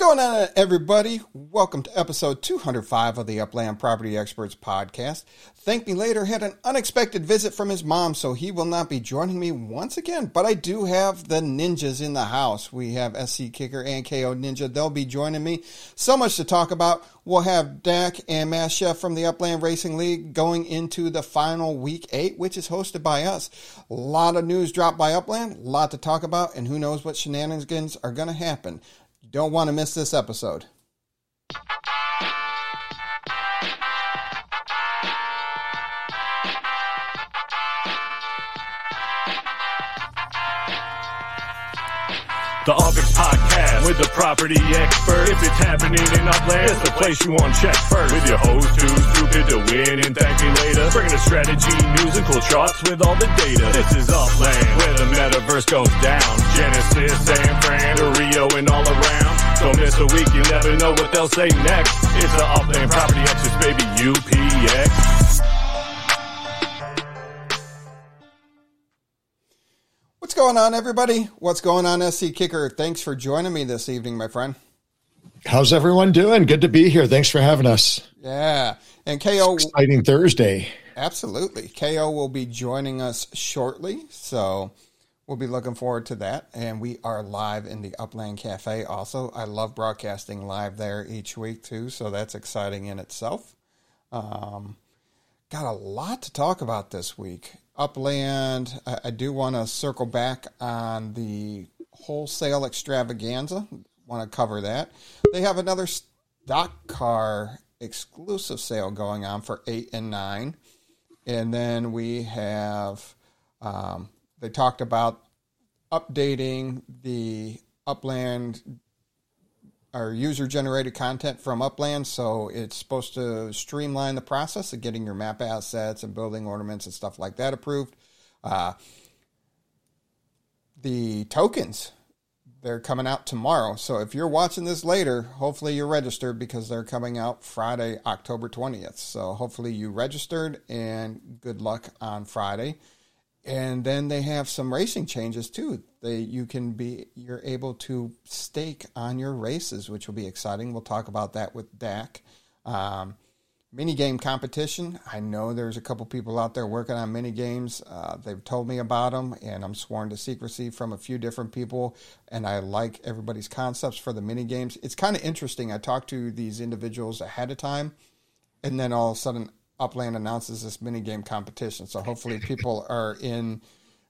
What's going on, everybody? Welcome to episode 205 of the Upland Property Experts podcast. Thank Me Later had an unexpected visit from his mom, so he will not be joining me once again. But I do have the ninjas in the house. We have SC Kicker and KO Ninja. They'll be joining me. So much to talk about. We'll have Dak and Chef from the Upland Racing League going into the final Week 8, which is hosted by us. A lot of news dropped by Upland, a lot to talk about, and who knows what shenanigans are going to happen. Don't want to miss this episode. The UPX Podcast with the property expert. If it's happening in Upland, it's the place you want check first. With your host who's stupid to win and thank me later. Bringing the strategy, news, and cool charts with all the data. This is Upland, where the metaverse goes down. Genesis, San Fran, to Rio, and all around. Don't miss a week, you never know what they'll say next. It's the Upland Property Experts, baby, UPX. What's going on, everybody? What's going on, SC Kicker? Thanks for joining me this evening, my friend. How's everyone doing? Good to be here. Thanks for having us. Yeah. And KO. It's exciting Thursday. Absolutely. KO will be joining us shortly, so we'll be looking forward to that. And we are live in the Upland Cafe also. I love broadcasting live there each week, too, so that's exciting in itself. Got a lot to talk about this week. Upland, I do want to circle back on the wholesale extravaganza. Want to cover that. They have another stock car exclusive sale going on for 8 and 9. And then we have, they talked about updating the Upland or user-generated content from Upland, so it's supposed to streamline the process of getting your map assets and building ornaments and stuff like that approved. The tokens, they're coming out tomorrow, so if you're watching this later, hopefully you're registered because they're coming out Friday, October 20th. So hopefully you registered, and good luck on Friday. And then they have some racing changes too. You're able to stake on your races, which will be exciting. We'll talk about that with Dak. Mini game competition. I know there's a couple people out there working on mini games. They've told me about them, and I'm sworn to secrecy from a few different people. And I like everybody's concepts for the mini games. It's kind of interesting. I talk to these individuals ahead of time, and then all of a sudden, Upland announces this minigame competition, so hopefully people are in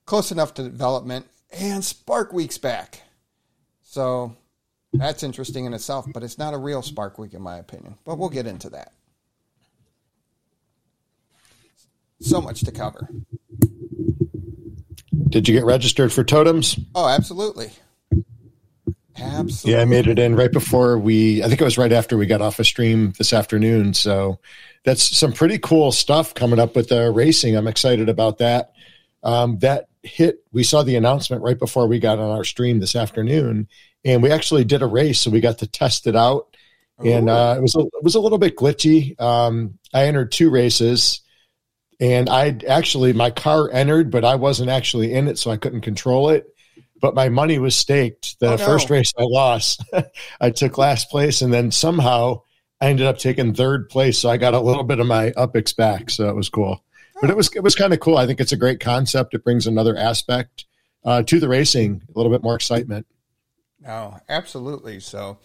close enough to development. And Spark Week's back, so that's interesting in itself, but it's not a real Spark Week in my opinion, but we'll get into that. So much to cover. Did you get registered for totems? Oh, absolutely. Yeah, I made it in right before I think it was right after we got off a stream this afternoon. So that's some pretty cool stuff coming up with the racing. I'm excited about that. We saw the announcement right before we got on our stream this afternoon, and we actually did a race. So we got to test it out, and it was a little bit glitchy. I entered 2 races, and my car entered, but I wasn't actually in it, so I couldn't control it. But my money was staked. First race I lost. I took last place, and then somehow I ended up taking 3rd place. So I got a little bit of my UPX back. So it was cool. Oh. But it was kind of cool. I think it's a great concept. It brings another aspect to the racing, a little bit more excitement. Oh, absolutely. So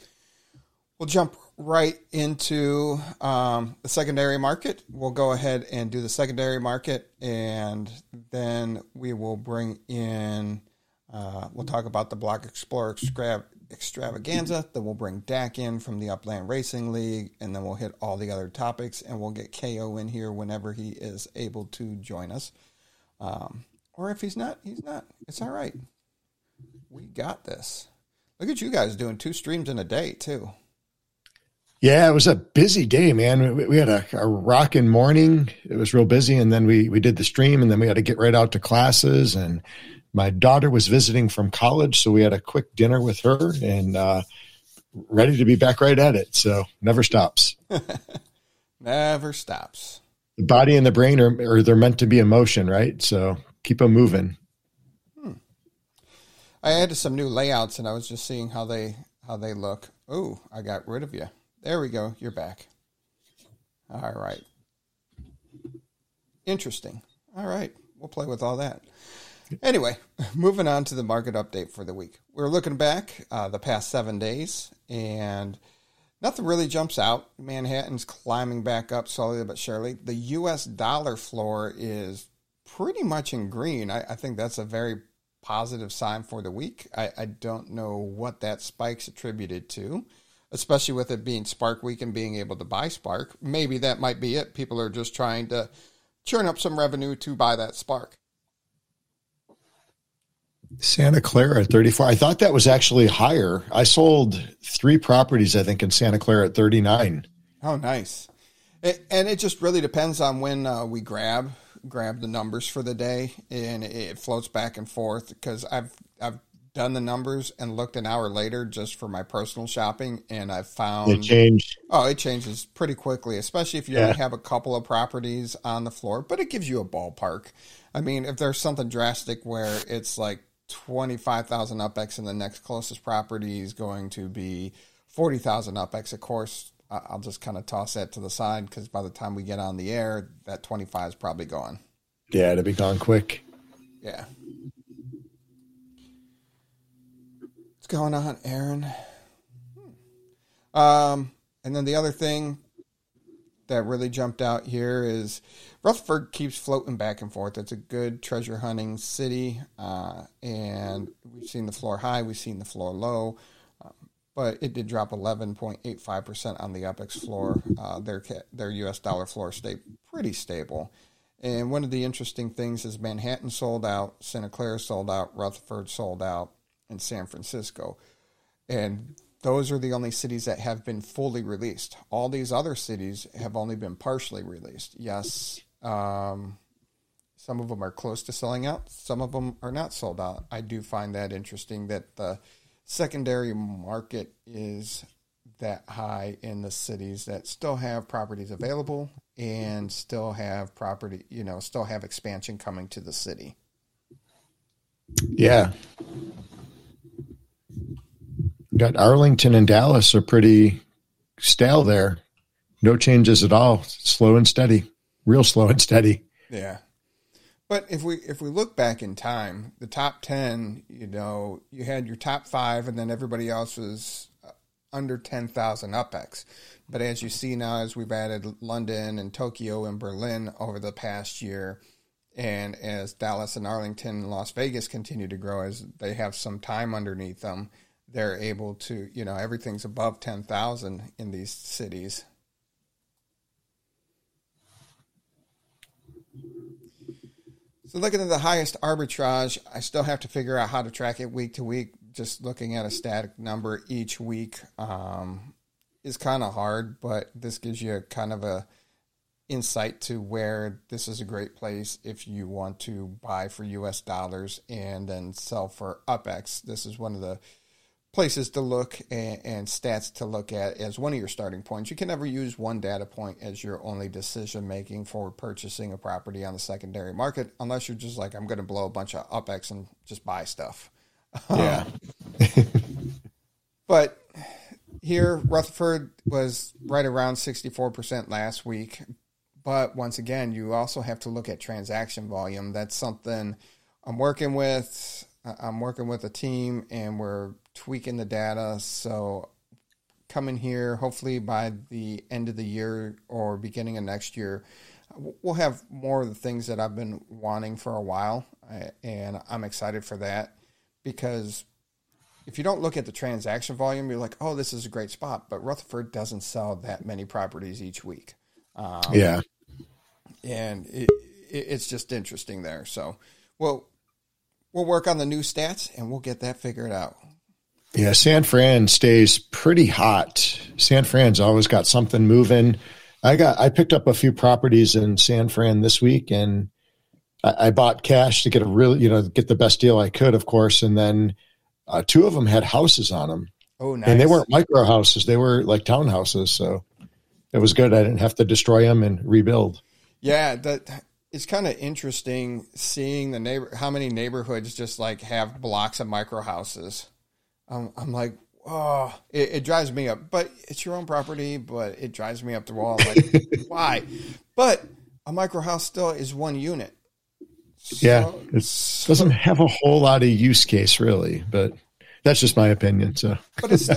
we'll jump right into the secondary market. We'll go ahead and do the secondary market, and then we will bring in we'll talk about the Block Explorer extravaganza. Then we'll bring Dak in from the Upland Racing League, and then we'll hit all the other topics, and we'll get KO in here whenever he is able to join us. Or if he's not, he's not. It's all right. We got this. Look at you guys doing 2 streams in a day, too. Yeah, it was a busy day, man. We had a rocking morning. It was real busy, and then we did the stream, and then we had to get right out to classes, and my daughter was visiting from college, so we had a quick dinner with her, and ready to be back right at it. So never stops. Never stops. The body and the brain are they're meant to be in motion, right? So keep them moving. I added some new layouts, and I was just seeing how they how they look. Oh, I got rid of you. There we go. You're back. All right. Interesting. All right. We'll play with all that. Anyway, moving on to the market update for the week. We're looking back the past 7 days, and nothing really jumps out. Manhattan's climbing back up slowly but surely. The U.S. dollar floor is pretty much in green. I think that's a very positive sign for the week. I don't know what that spike's attributed to, especially with it being Spark Week and being able to buy Spark. Maybe that might be it. People are just trying to churn up some revenue to buy that Spark. Santa Clara at 34. I thought that was actually higher. I sold 3 properties, I think, in Santa Clara at 39. Oh, nice. And it just really depends on when we grab the numbers for the day, and it floats back and forth, because I've done the numbers and looked an hour later just for my personal shopping, and I've found it changed. Oh, it changes pretty quickly, especially if you only have a couple of properties on the floor, but it gives you a ballpark. I mean, if there's something drastic where it's like 25,000 UPX and the next closest property is going to be 40,000 UPX, of course, I'll just kind of toss that to the side, because by the time we get on the air, that 25 is probably gone. Yeah, it'll be gone quick. Yeah. What's going on, Aaron? And then the other thing that really jumped out here is Rutherford keeps floating back and forth. It's a good treasure hunting city, and we've seen the floor high, we've seen the floor low, but it did drop 11.85% on the UPX floor. Their U.S. dollar floor stayed pretty stable. And one of the interesting things is Manhattan sold out, Santa Clara sold out, Rutherford sold out, and San Francisco. And those are the only cities that have been fully released. All these other cities have only been partially released. Yes, some of them are close to selling out. Some of them are not sold out. I do find that interesting that the secondary market is that high in the cities that still have properties available and still have property, you know, still have expansion coming to the city. Yeah. Got Arlington and Dallas are pretty stale there. No changes at all. Slow and steady. Real slow and steady. Yeah. But if we look back in time, the top 10, you know, you had your top 5 and then everybody else was under 10,000 UPX. But as you see now, as we've added London and Tokyo and Berlin over the past year, and as Dallas and Arlington and Las Vegas continue to grow, as they have some time underneath them, they're able to, you know, everything's above 10,000 in these cities. So looking at the highest arbitrage, I still have to figure out how to track it week to week. Just looking at a static number each week is kind of hard, but this gives you kind of a insight to where this is a great place if you want to buy for U.S. dollars and then sell for UPX. This is one of the places to look and stats to look at as one of your starting points. You can never use one data point as your only decision making for purchasing a property on the secondary market, unless you're just like, I'm going to blow a bunch of UPX and just buy stuff. Yeah. But here, Rutherford was right around 64% last week. But once again, you also have to look at transaction volume. That's something I'm working with. I'm working with a team, and we're tweaking the data. So coming here, hopefully by the end of the year or beginning of next year, we'll have more of the things that I've been wanting for a while. And I'm excited for that, because if you don't look at the transaction volume, you're like, oh, this is a great spot. But Rutherford doesn't sell that many properties each week. Yeah. And it's just interesting there. So, well, we'll work on the new stats and we'll get that figured out. Yeah, San Fran stays pretty hot. San Fran's always got something moving. I picked up a few properties in San Fran this week, and I bought cash to get get the best deal I could, of course. And then 2 of them had houses on them. Oh, nice. And they weren't micro houses. They were like townhouses. So it was good. I didn't have to destroy them and rebuild. Yeah, it's kind of interesting seeing how many neighborhoods just like have blocks of micro houses. I'm like, it drives me up. But it's your own property, but it drives me up the wall. Like, why? But a micro house still is one unit. So, yeah, it doesn't have a whole lot of use case, really. But that's just my opinion. So, but it's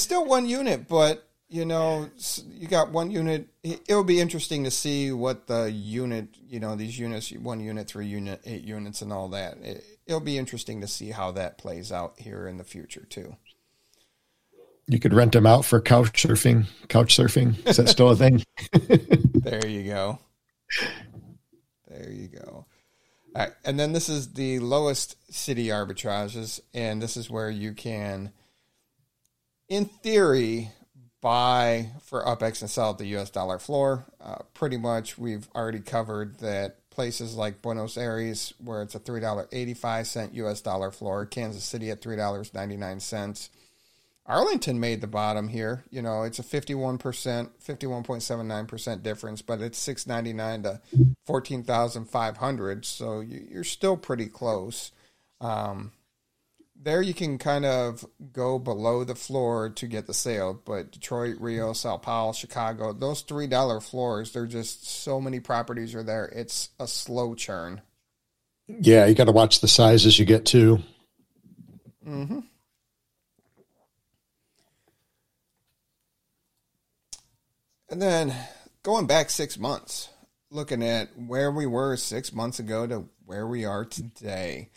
still one unit. But you know, you got one unit. It'll be interesting to see what the unit, you know, these units, 1 unit, 3 unit, 8 units, and all that. It'll be interesting to see how that plays out here in the future too. You could rent them out for couch surfing. Is that still a thing? There you go. All right. And then this is the lowest city arbitrages. And this is where you can, in theory, buy for UPX and sell at the US dollar floor. Pretty much we've already covered that places like Buenos Aires, where it's a $3.85 US dollar floor, Kansas City at $3.99. Arlington made the bottom here. You know, it's a 51.79% difference, but it's $6.99 to $14,500. So you're still pretty close. There you can kind of go below the floor to get the sale, but Detroit, Rio, Sao Paulo, Chicago, those $3 floors, they're just so many properties are there. It's a slow churn. Yeah, you got to watch the sizes you get too. Mm-hmm. And then going back 6 months, looking at where we were 6 months ago to where we are today,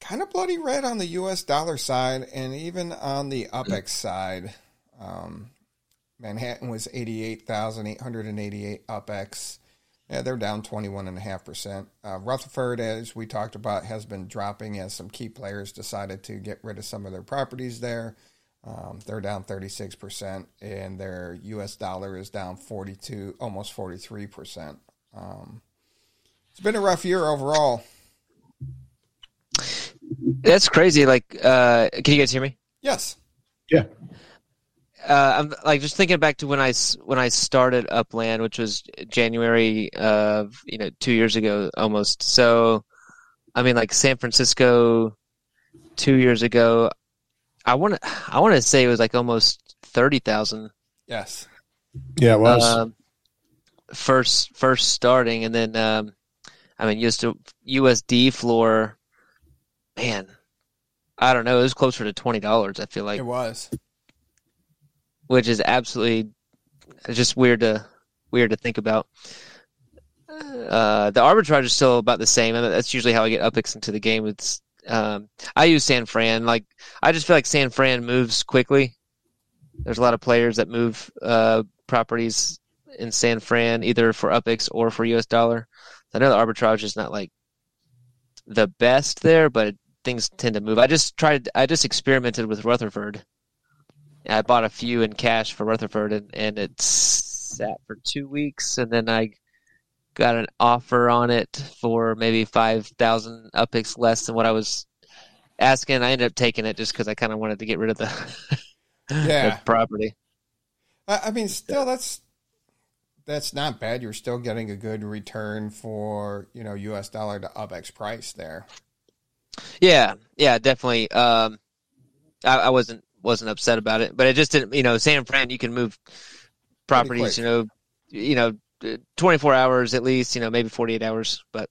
kind of bloody red on the U.S. dollar side and even on the UPX side. Manhattan was 88,888 UPX. Yeah, they're down 21.5%. Rutherford, as we talked about, has been dropping as some key players decided to get rid of some of their properties there. They're down 36%, and their U.S. dollar is down 42%, almost 43%. It's been a rough year overall. That's crazy. Like, can you guys hear me? Yes. Yeah. I'm like just thinking back to when I started Upland, which was January of 2 years ago almost. So, I mean, like San Francisco 2 years ago. I want to say it was like almost 30,000. Yes. Yeah, it was. First starting, and then USD floor. Man, I don't know. It was closer to $20. I feel like it was, which is absolutely just weird to think about. The arbitrage is still about the same, and that's usually how I get UPX into the game. It's I use San Fran. Like, I just feel like San Fran moves quickly. There's a lot of players that move properties in San Fran, either for UPX or for US dollar. I know the arbitrage is not like the best there, but things tend to move. I just experimented with Rutherford. I bought a few in cash for Rutherford, and it sat for 2 weeks, and then I got an offer on it for maybe 5,000 UPX less than what I was asking. I ended up taking it just because I kind of wanted to get rid of the property. I mean, still, that's not bad. You're still getting a good return for US dollar to UPX price there. Yeah, definitely. I wasn't upset about it, but it just didn't. San Fran, you can move properties. 24 hours at least, maybe 48 hours, but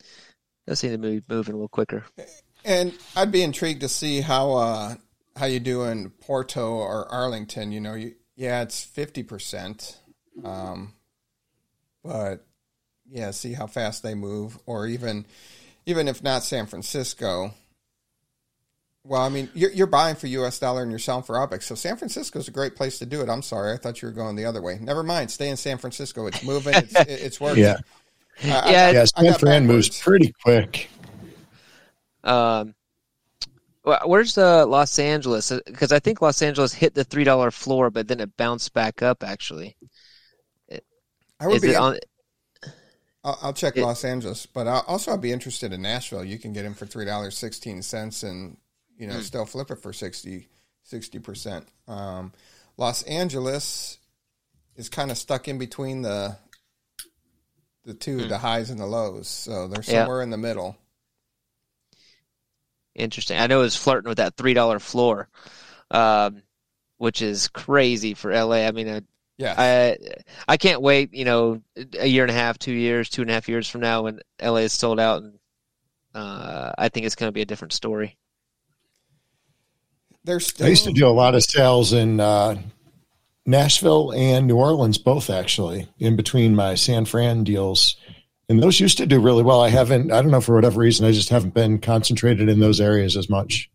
it does seem to be moving a little quicker. And I'd be intrigued to see how you do in Porto or Arlington. It's 50%, but yeah, see how fast they move, or even if not San Francisco. Well, I mean, you're buying for U.S. dollar and you're selling for UPX, so San Francisco is a great place to do it. I'm sorry, I thought you were going the other way. Never mind, stay in San Francisco. It's moving. It's working. Yeah, San Fran moves pretty quick. Where's Los Angeles? Because I think Los Angeles hit the $3 floor, but then it bounced back up. Actually, I'll check Los Angeles, but I'll be interested in Nashville. You can get in for $3.16 and. Still flip it for 60%. Los Angeles is kind of stuck in between the two, the highs and the lows. So they're somewhere in the middle. Interesting. I know it was flirting with that $3 floor, which is crazy for LA. I mean, I can't wait, you know, a year and a half, 2 years, 2.5 years from now when LA is sold out, and I think it's going to be a different story. I used to do a lot of sales in Nashville and New Orleans, both actually, in between my San Fran deals. And those used to do really well. I don't know, for whatever reason, I just haven't been concentrated in those areas as much.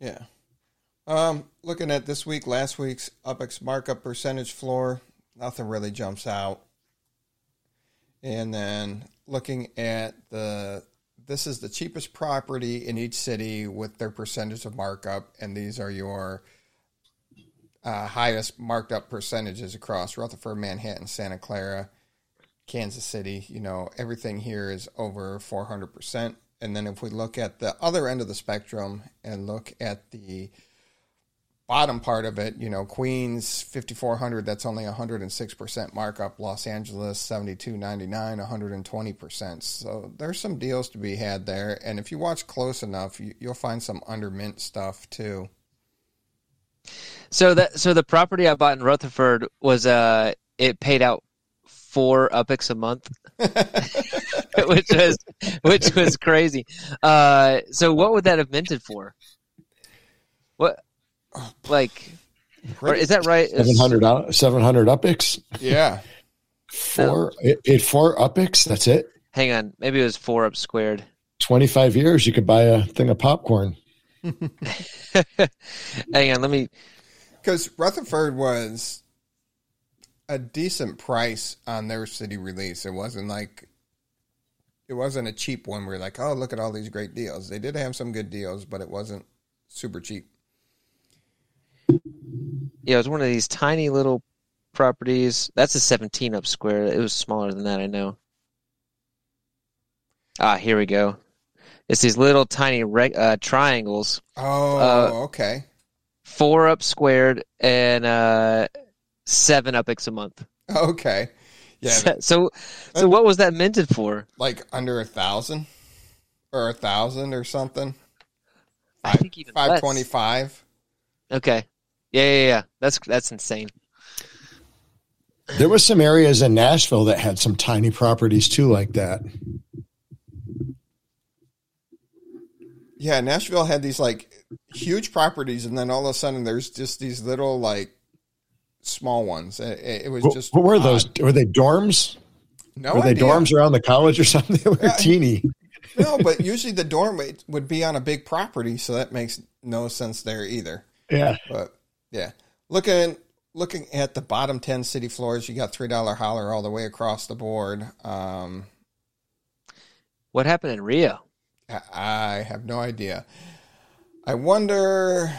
Yeah. Looking at this week, last week's UPX markup percentage floor, nothing really jumps out. And then looking at this is the cheapest property in each city with their percentage of markup, and these are your highest marked up percentages across Rutherford, Manhattan, Santa Clara, Kansas City. You know, everything here is over 400%. And then if we look at the other end of the spectrum and look at the bottom part of it, you know, Queens, 5,400, that's only 106% markup. Los Angeles, 7,299, 120%. So there's some deals to be had there. And if you watch close enough, you'll find some under mint stuff too. So the property I bought in Rutherford was, it paid out 4 UPX a month, which was crazy. So what would that have minted for? What? Like, or is that right? 700 UPX? Yeah. 4, no. It 4 UPX, that's it? Hang on, maybe it was 4 up squared. 25 years, you could buy a thing of popcorn. Hang on, because Rutherford was a decent price on their city release. It wasn't a cheap one where you're like, oh, look at all these great deals. They did have some good deals, but it wasn't super cheap. Yeah, it was one of these tiny little properties. That's a 17 up square. It was smaller than that, I know. Ah, here we go. It's these little tiny triangles. Oh, okay. 4 up squared and 7 UPX a month. Okay. Yeah. So what was that minted for? Like under 1,000 or 1,000 or something? I think even 525. Okay. Yeah. That's insane. There were some areas in Nashville that had some tiny properties too, like that. Yeah, Nashville had these like huge properties, and then all of a sudden there's just these little like small ones. It was just. What were those? Were they dorms? No, were they idea. Dorms around the college or something? They were teeny. No, but usually the dorm would be on a big property, so that makes no sense there either. Yeah. But yeah. Looking at the bottom 10 city floors, you got $3 holler all the way across the board. What happened in Rio? I have no idea. I wonder.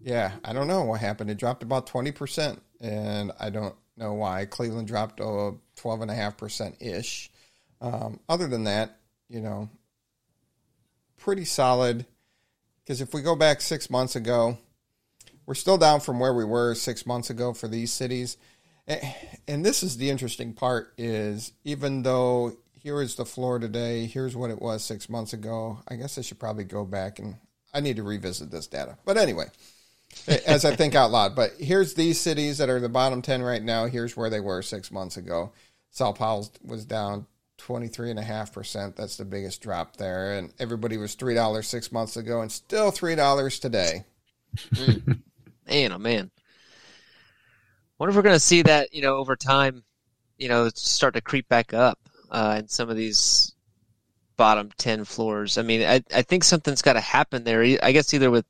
Yeah, I don't know what happened. It dropped about 20%, and I don't know why. Cleveland dropped 12.5%-ish. Other than that, you know, pretty solid. Because if we go back 6 months ago, we're still down from where we were 6 months ago for these cities. And this is the interesting part is, even though here is the floor today, here's what it was 6 months ago. I guess I should probably go back, and I need to revisit this data. But anyway, as I think out loud. But here's these cities that are the bottom 10 right now. Here's where they were 6 months ago. Sao Paulo was down 23.5%. That's the biggest drop there. And everybody was $3 6 months ago and still $3 today. Man, oh man. Wonder if we're going to see that, you know, over time, you know, start to creep back up in some of these bottom 10 floors. I mean, I think something's got to happen there. I guess either with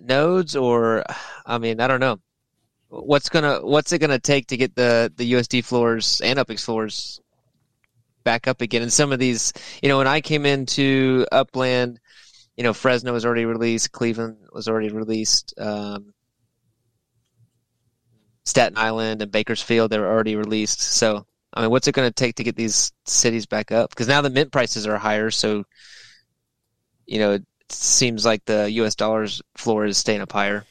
nodes or, I mean, I don't know. What's it going to take to get the USD floors and UPX floors back up again? And some of these, you know, when I came into Upland, you know, Fresno was already released, Cleveland was already released, Staten Island and Bakersfield, they were already released. So, I mean, what's it going to take to get these cities back up? Because now the mint prices are higher, so, you know, it seems like the U.S. dollars floor is staying up higher.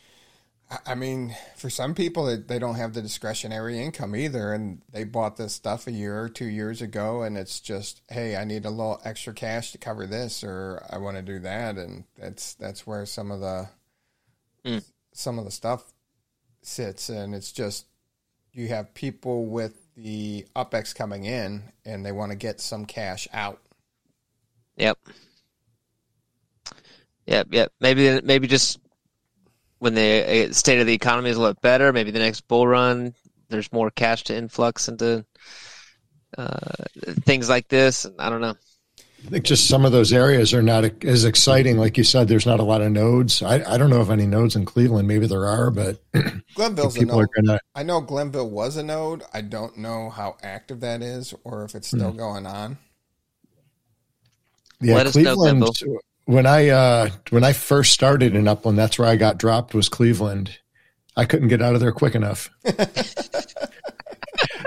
I mean, for some people, they don't have the discretionary income either, and they bought this stuff a year or 2 years ago, and it's just, hey, I need a little extra cash to cover this, or I want to do that, and that's where some of the stuff sits, and it's just you have people with the UPX coming in, and they want to get some cash out. Yep. Maybe just. When the state of the economy is a lot better, maybe the next bull run, there's more cash to influx into things like this. I don't know. I think just some of those areas are not as exciting. Like you said, there's not a lot of nodes. I don't know of any nodes in Cleveland. Maybe there are, but Glenville's people a node. I know Glenville was a node. I don't know how active that is or if it's still going on. Yeah, let Cleveland. Us know, Glenville. When I first started in Upland, that's where I got dropped was Cleveland. I couldn't get out of there quick enough.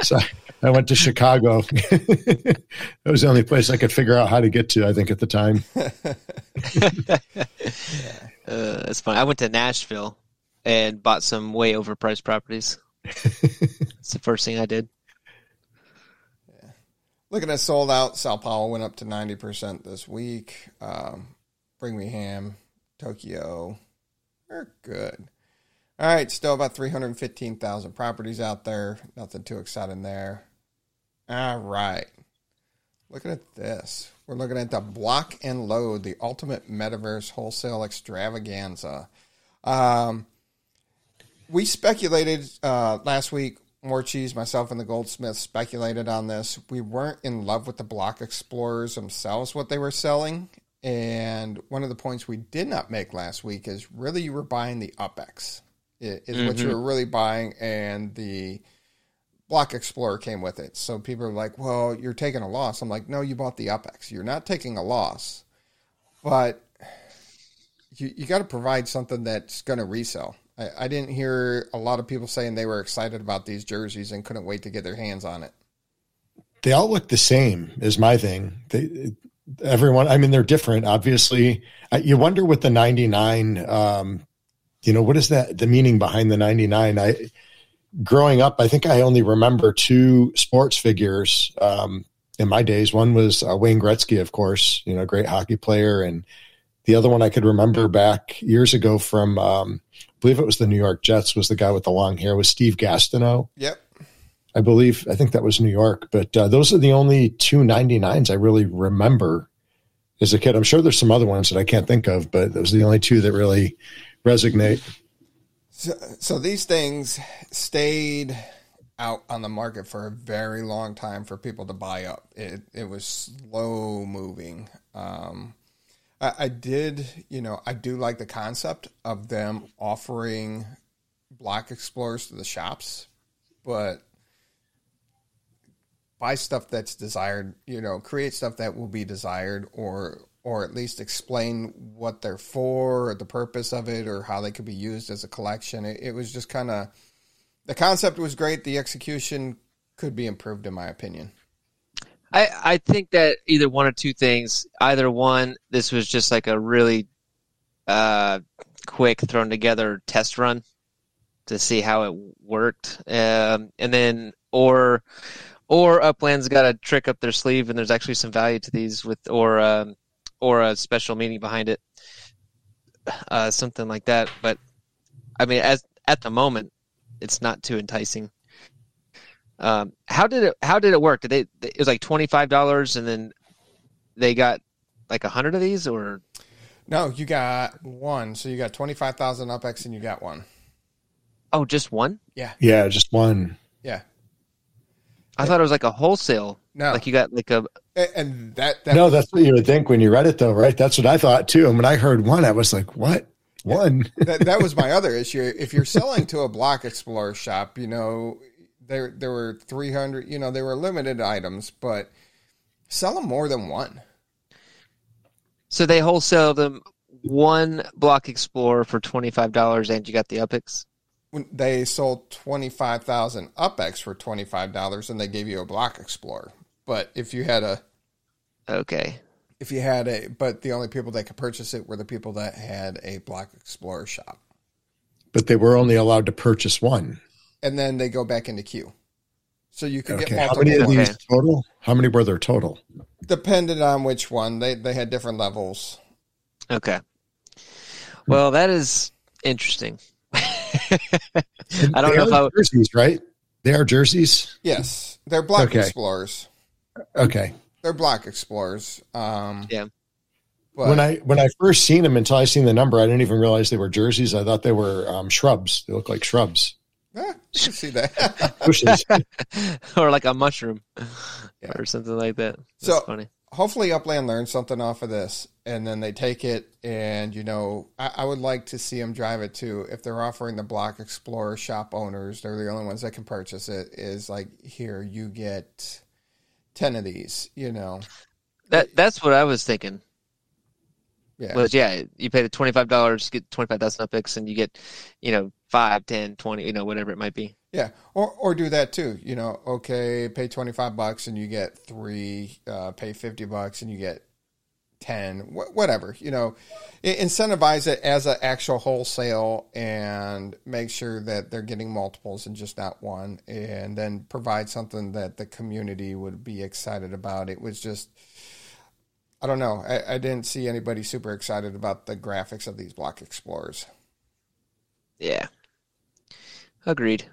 So I went to Chicago. That was the only place I could figure out how to get to, I think, at the time. That's funny. I went to Nashville and bought some way overpriced properties. That's the first thing I did. Yeah. Looking at sold out, Sao Paulo went up to 90% this week. Birmingham, Tokyo, we're good. All right, still about 315,000 properties out there. Nothing too exciting there. All right. Looking at this. We're looking at the Block and Load, the ultimate metaverse wholesale extravaganza. We speculated last week. Morchie's, myself, and the Goldsmiths speculated on this. We weren't in love with the Block Explorers themselves, what they were selling. And one of the points we did not make last week is really you were buying the UPX is what you were really buying, and the Block Explorer came with it. So people are like, well, you're taking a loss. I'm like, no, you bought the UPX. You're not taking a loss, but you got to provide something that's going to resell. I didn't hear a lot of people saying they were excited about these jerseys and couldn't wait to get their hands on it. They all look the same is my thing. Everyone, I mean, they're different, obviously. You wonder with the 99, what is that, the meaning behind the 99? Growing up, I think I only remember two sports figures in my days. One was Wayne Gretzky, of course, great hockey player. And the other one I could remember back years ago from, I believe it was the New York Jets, was the guy with the long hair, was Steve Gastineau. Yep. I think that was New York, but those are the only two 99s I really remember as a kid. I'm sure there's some other ones that I can't think of, but those are the only two that really resonate. So these things stayed out on the market for a very long time for people to buy up. It was slow moving. I do like the concept of them offering Block Explorers to the shops, but buy stuff that's desired, create stuff that will be desired or at least explain what they're for or the purpose of it or how they could be used as a collection. It was just kind of, the concept was great. The execution could be improved in my opinion. I think that either one or two things, either one, this was just like a really quick thrown together test run to see how it worked. Or Upland's got a trick up their sleeve, and there's actually some value to these, or a special meaning behind it, something like that. But I mean, as at the moment, it's not too enticing. How did it work? It was like $25, and then they got like 100 of these, or no? You got one, so you got 25,000 UPX, and you got one. Oh, just one? Yeah, just one. Yeah. I thought it was like a wholesale. No. Like you got like a... And that no, that's what you would think when you read it though, right? That's what I thought too. And when I heard one, I was like, what? One? That was my other issue. If you're selling to a Block Explorer shop, there were 300, they were limited items, but sell them more than one. So they wholesale them one Block Explorer for $25 and you got the UPX? They sold 25,000 UPX for $25, and they gave you a Block Explorer. But the only people that could purchase it were the people that had a Block Explorer shop. But they were only allowed to purchase one. And then they go back into queue. So you could get multiple. How many of these total? How many were there total? Depended on which one. They had different levels. Okay. Well, that is interesting. I don't know if I... jerseys, right? They are jerseys? Yes. They're Block Explorers. Okay. They're Block Explorers. Yeah. But when I first seen them, until I seen the number, I didn't even realize they were jerseys. I thought they were shrubs. They look like shrubs. Yeah, you should see that. Or like a mushroom or something like that. That's so funny. Hopefully Upland learns something off of this, and then they take it, and, you know, I would like to see them drive it too. If they're offering the Block Explorer shop owners, they're the only ones that can purchase it, is like, here, you get 10 of these, you know. That's what I was thinking. Yeah. Well, yeah, you pay the $25, get 25,000 UPX, and you get, you know, 5, 10, 20, you know, whatever it might be. Yeah, or do that too. You know, okay, pay $25 and you get 3, pay $50 and you get 10, whatever. You know, incentivize it as an actual wholesale and make sure that they're getting multiples and just not one, and then provide something that the community would be excited about. It was just... I don't know. I didn't see anybody super excited about the graphics of these Block Explorers. Yeah. Agreed.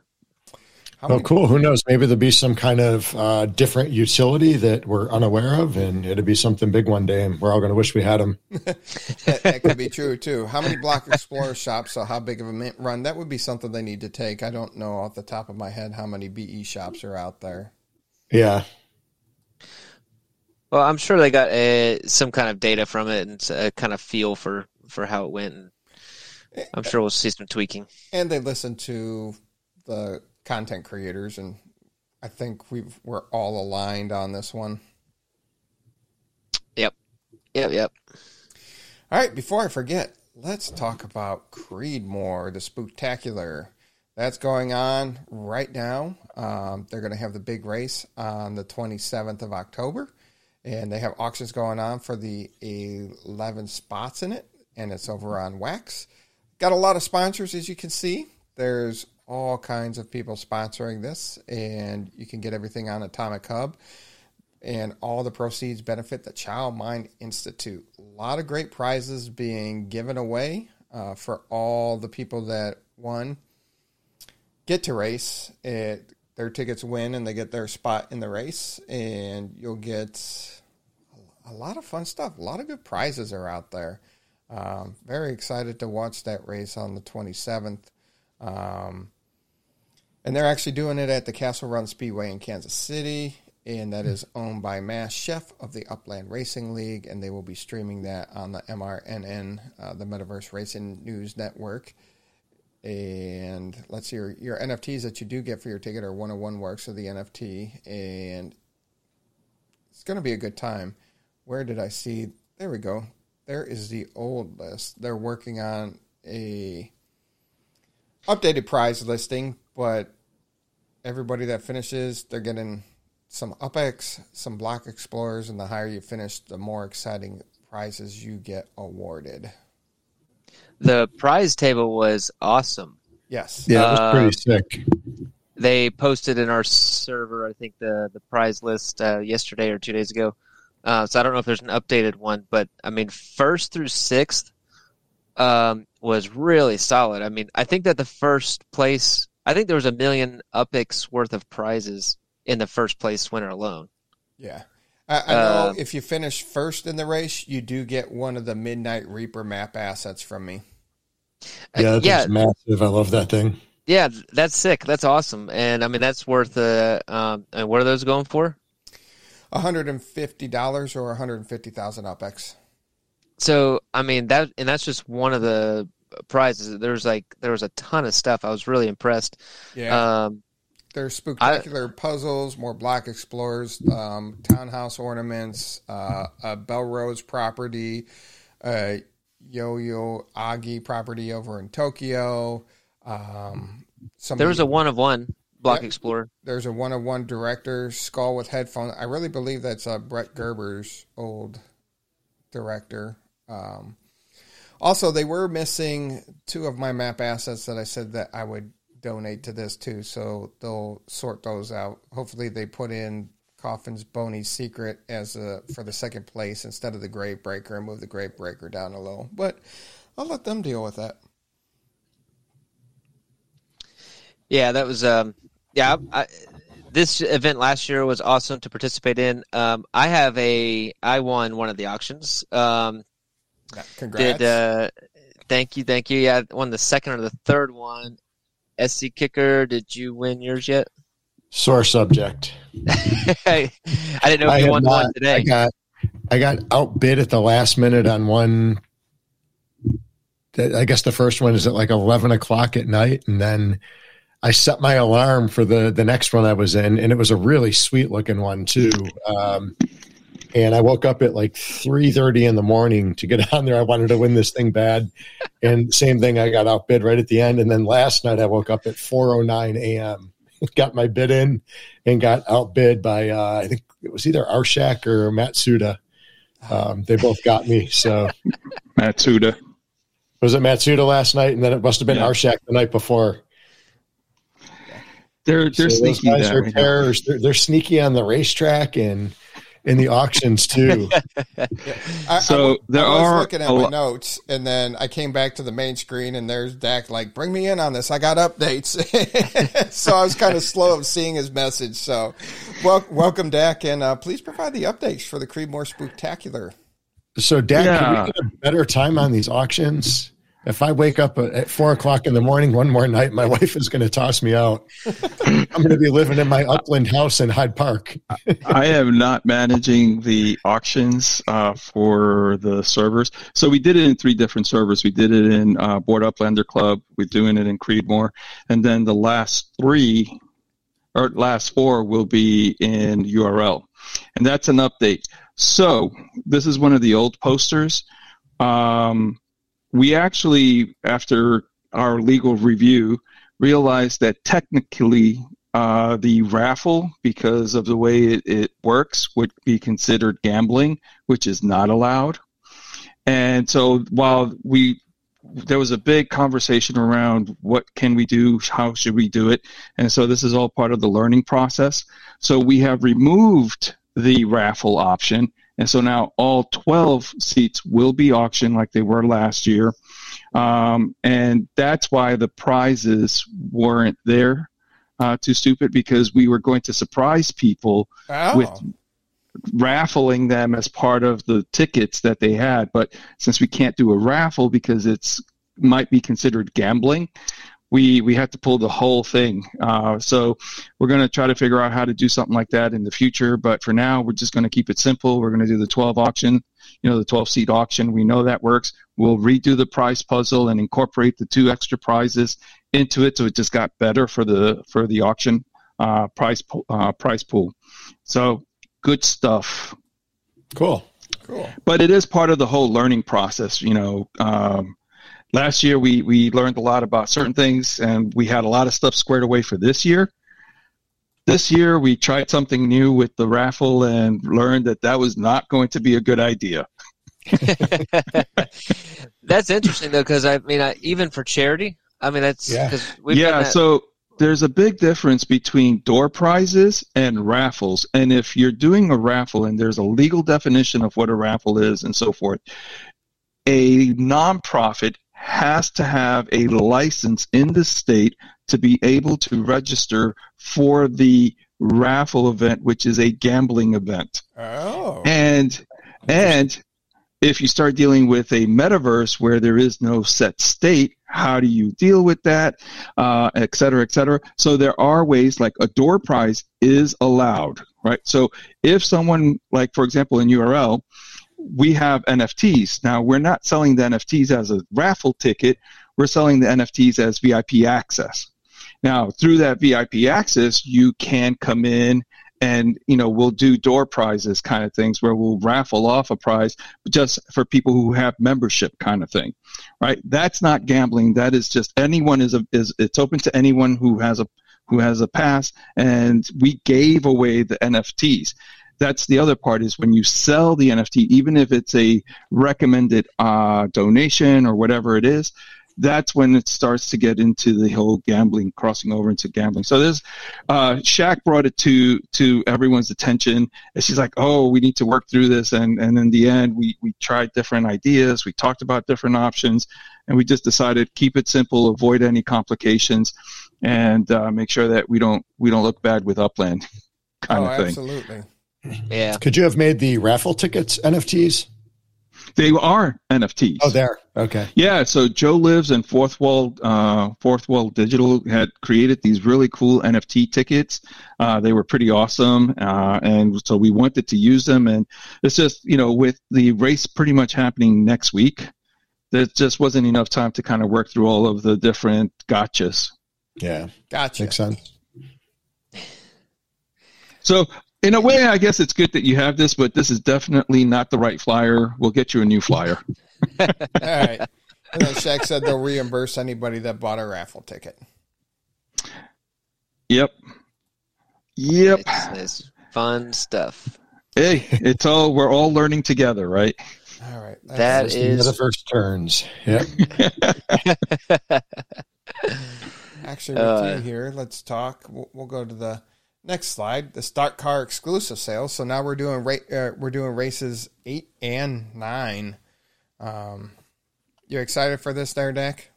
Cool. Who knows? Maybe there'll be some kind of different utility that we're unaware of, and it'll be something big one day, and we're all going to wish we had them. That could be true, too. How many Block Explorer shops, or how big of a mint run? That would be something they need to take. I don't know off the top of my head how many BE shops are out there. Yeah. Well, I'm sure they got some kind of data from it and a kind of feel for how it went. And I'm sure we'll see some tweaking. And they listened to the content creators, and I think we're all aligned on this one. Yep. All right, before I forget, let's talk about Creedmoor, the Spooktacular. That's going on right now. They're going to have the big race on the 27th of October. And they have auctions going on for the 11 spots in it, and it's over on Wax. Got a lot of sponsors, as you can see. There's all kinds of people sponsoring this, and you can get everything on Atomic Hub. And all the proceeds benefit the Child Mind Institute. A lot of great prizes being given away for all the people that won. Get to race. Their tickets win, and they get their spot in the race, and you'll get a lot of fun stuff. A lot of good prizes are out there. Very excited to watch that race on the 27th. And they're actually doing it at the Castle Run Speedway in Kansas City, and that is owned by Chef of the Upland Racing League, and they will be streaming that on the MRNN, the Metaverse Racing News Network. And let's see, your NFTs that you do get for your ticket are 101 works of the NFT, and it's going to be a good time. Where did I see? There we go. There is the old list. They're working on a updated prize listing, but everybody that finishes, they're getting some UPX, some Block Explorers, and the higher you finish, the more exciting prizes you get awarded. The prize table was awesome. Yes. Yeah, it was pretty sick. They posted in our server, I think, the prize list yesterday or 2 days ago. So I don't know if there's an updated one. But, I mean, 1st through 6th was really solid. I mean, I think that the first place, I think there was $1 million UPX worth of prizes in the first place winner alone. Yeah. I know if you finish first in the race, you do get one of the Midnight Reaper map assets from me. Yeah, that's massive. I love that thing. Yeah, that's sick. That's awesome. And, I mean, that's worth and what are those going for? $150 or 150,000 UPX. So, I mean, that's just one of the prizes. There was a ton of stuff. I was really impressed. Yeah. There's Spooktacular puzzles, more Block Explorers, townhouse ornaments, a Belrose property, Yo-Yo Agi property over in Tokyo. There was a one-of-one Block Explorer. There's a one-of-one director, skull with headphones. I really believe that's Brett Gerber's old director. Also, they were missing two of my map assets that I said that I would donate to this too, so they'll sort those out. Hopefully they put in Coffin's Bony Secret as for the second place instead of the Grave Breaker, and move the Grave Breaker down a little. But I'll let them deal with that. Yeah, that was this event last year was awesome to participate in. I won one of the auctions. Congrats. Thank you. Yeah, I won the second or the third one. SC Kicker, did you win yours yet? Sore subject. I didn't know if you won one today. I got outbid at the last minute on one. I guess the first one is at like 11 o'clock at night, and then I set my alarm for the next one I was in, and it was a really sweet-looking one too. And I woke up at like 3:30 in the morning to get on there. I wanted to win this thing bad. And same thing, I got outbid right at the end. And then last night I woke up at 4:09 a.m., got my bid in, and got outbid by, I think it was either Arshak or Matsuda. They both got me. So Matsuda. Was it Matsuda last night? And then it must have been Arshak the night before. They're so sneaky. Those guys are terrors. They're sneaky on the racetrack and in the auctions too. I was looking at my notes, and then I came back to the main screen, and there's Dak like, bring me in on this. I got updates. So I was kind of slow of seeing his message. So welcome, Dak, and please provide the updates for the Creedmoor Spooktacular. So Dak, can we get a better time on these auctions? If I wake up at 4 o'clock in the morning one more night, my wife is going to toss me out. I'm going to be living in my Upland house in Hyde Park. I am not managing the auctions for the servers. So we did it in three different servers. We did it in Board Uplander Club. We're doing it in Creedmoor. And then the last four will be in URL. And that's an update. So this is one of the old posters. We actually, after our legal review, realized that technically the raffle, because of the way it works, would be considered gambling, which is not allowed. And so while there was a big conversation around what can we do, how should we do it, and so this is all part of the learning process. So we have removed the raffle option. And so now all 12 seats will be auctioned like they were last year. And that's why the prizes weren't there, Too Stupid, because we were going to surprise people with raffling them as part of the tickets that they had. But since we can't do a raffle because might be considered gambling, we had to pull the whole thing. So we're going to try to figure out how to do something like that in the future. But for now, we're just going to keep it simple. We're going to do the 12 auction, the 12-seat auction. We know that works. We'll redo the prize puzzle and incorporate the two extra prizes into it, so it just got better for the auction prize pool. So good stuff. Cool. But it is part of the whole learning process, Last year, we learned a lot about certain things, and we had a lot of stuff squared away for this year. This year, we tried something new with the raffle and learned that was not going to be a good idea. That's interesting, though, because, even for charity, that's... So there's a big difference between door prizes and raffles. And if you're doing a raffle, and there's a legal definition of what a raffle is and so forth, a nonprofit has to have a license in the state to be able to register for the raffle event, which is a gambling event. And if you start dealing with a metaverse where there is no set state, how do you deal with that, et cetera, et cetera? So there are ways, like a door prize is allowed, right? So if someone, like, for example, in URL, we have NFTs. Now, we're not selling the NFTs as a raffle ticket. We're selling the NFTs as VIP access. Now, through that VIP access, you can come in and, we'll do door prizes kind of things where we'll raffle off a prize just for people who have membership kind of thing, right? That's not gambling. That is just it's open to anyone who has a pass, and we gave away the NFTs. that's the other part, is when you sell the NFT, even if it's a recommended donation or whatever it is, that's when it starts to get into the whole gambling, crossing over into gambling. So this, Shaq brought it to everyone's attention, and she's like, oh, we need to work through this. And in the end, we tried different ideas. We talked about different options, and we just decided keep it simple, avoid any complications, and make sure that we don't look bad with Upland kind of thing. Absolutely. Yeah. Could you have made the raffle tickets NFTs? They are NFTs. Oh, they're okay. Yeah, so Joe Lives and Fourth Wall Digital had created these really cool NFT tickets. They were pretty awesome, and so we wanted to use them. And it's just, with the race pretty much happening next week, there just wasn't enough time to kind of work through all of the different gotchas. Yeah, gotcha. Makes sense. So, in a way, I guess it's good that you have this, but this is definitely not the right flyer. We'll get you a new flyer. All right. And then Shaq said they'll reimburse anybody that bought a raffle ticket. Yep. It's fun stuff. Hey, we're all learning together, right? All right. That is the first turns. Yep. Actually, with you here, let's talk. We'll go to the next slide, the stock car exclusive sales. So now we're doing races 8 and 9. You excited for this there, Dak?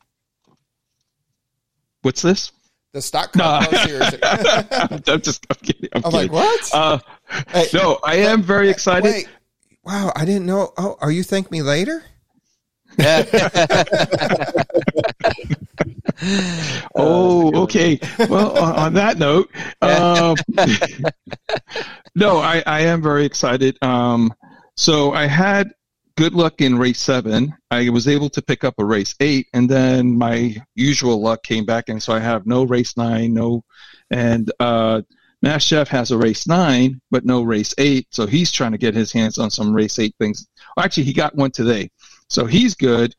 What's this? The stock car series. I'm like, what? No, I am very excited. Wait. Wow, I didn't know. Oh, are you thank me later? Okay. Well, on that note, no, I am very excited. So I had good luck in race 7. I was able to pick up a race 8, and then my usual luck came back, and so I have no race 9, and Mass Chef has a race 9, but no race 8, so he's trying to get his hands on some race 8 things. Actually, he got one today, so he's good.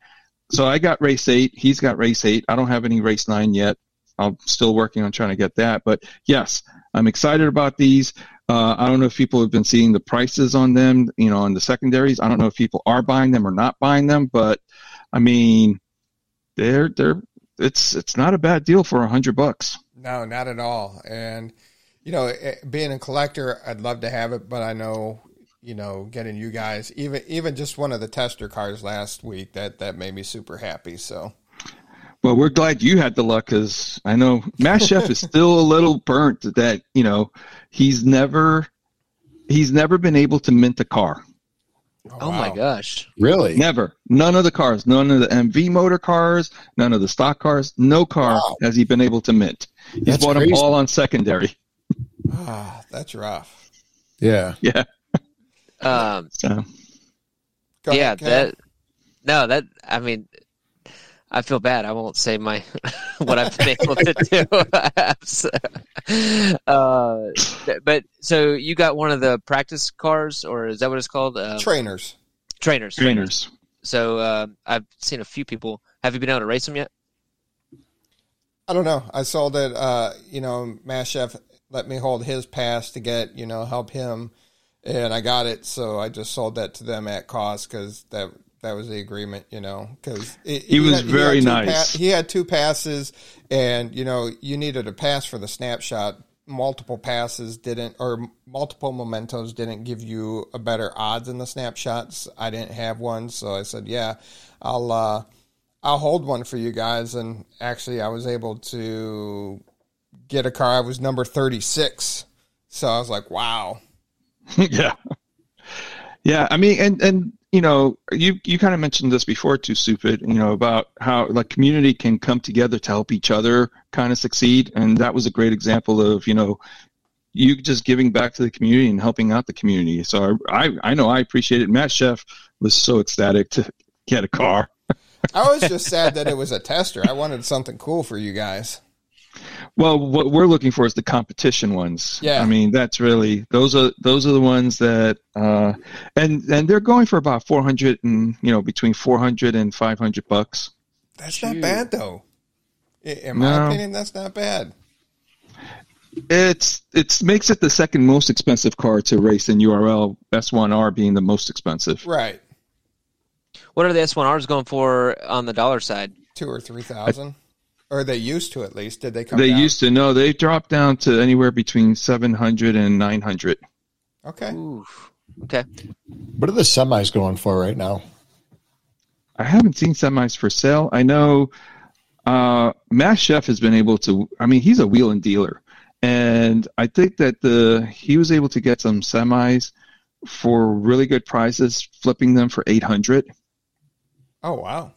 So I got race 8. He's got race 8. I don't have any race 9 yet. I'm still working on trying to get that. But, yes, I'm excited about these. I don't know if people have been seeing the prices on them, on the secondaries. I don't know if people are buying them or not buying them. But, I mean, it's not a bad deal for $100. No, not at all. And, being a collector, I'd love to have it, but I know – getting you guys, even just one of the tester cars last week, that made me super happy. So, well, we're glad you had the luck, because I know Mass Chef is still a little burnt that he's never been able to mint a car. Oh wow. My gosh! Really? Never. None of the cars, none of the MV motor cars, none of the stock cars. No car has he been able to mint. He's bought them all on secondary. Ah, that's rough. Yeah. Yeah. I feel bad. I won't say what I've been able to do. So you got one of the practice cars, or is that what it's called? Trainers. So I've seen a few people. Have you been able to race them yet? I don't know. I saw that, Mass Chef let me hold his pass to get, help him. And I got it, so I just sold that to them at cost, because that was the agreement, Because he was very nice. He had 2 passes, and you needed a pass for the snapshot. Multiple passes didn't, or multiple mementos didn't give you a better odds in the snapshots. I didn't have one, so I said, "Yeah, I'll hold one for you guys." And actually, I was able to get a car. I was number 36, so I was like, "Wow." Yeah. I mean, and you kind of mentioned this before too, Stupid, about how like community can come together to help each other kind of succeed. And that was a great example of, you just giving back to the community and helping out the community. So I know I appreciate it. Matt Chef was so ecstatic to get a car. I was just sad that it was a tester. I wanted something cool for you guys. Well, what we're looking for is the competition ones. Yeah. I mean, that's really those are the ones that and they're going for about 400 and between $400 and $500. That's not bad though. In my opinion, that's not bad. It makes it the second most expensive car to race in URL, S1R being the most expensive. Right. What are the S1Rs going for on the dollar side? $2,000 or $3,000, or they used to at least. Did they come? They down? Used to. No, they dropped down to anywhere between $700 and $900. Okay. Oof. Okay. What are the semis going for right now? I haven't seen semis for sale. I know Mass Chef has been able to. I mean, he's a wheel and dealer. And I think that he was able to get some semis for really good prices, flipping them for $800. Oh, wow.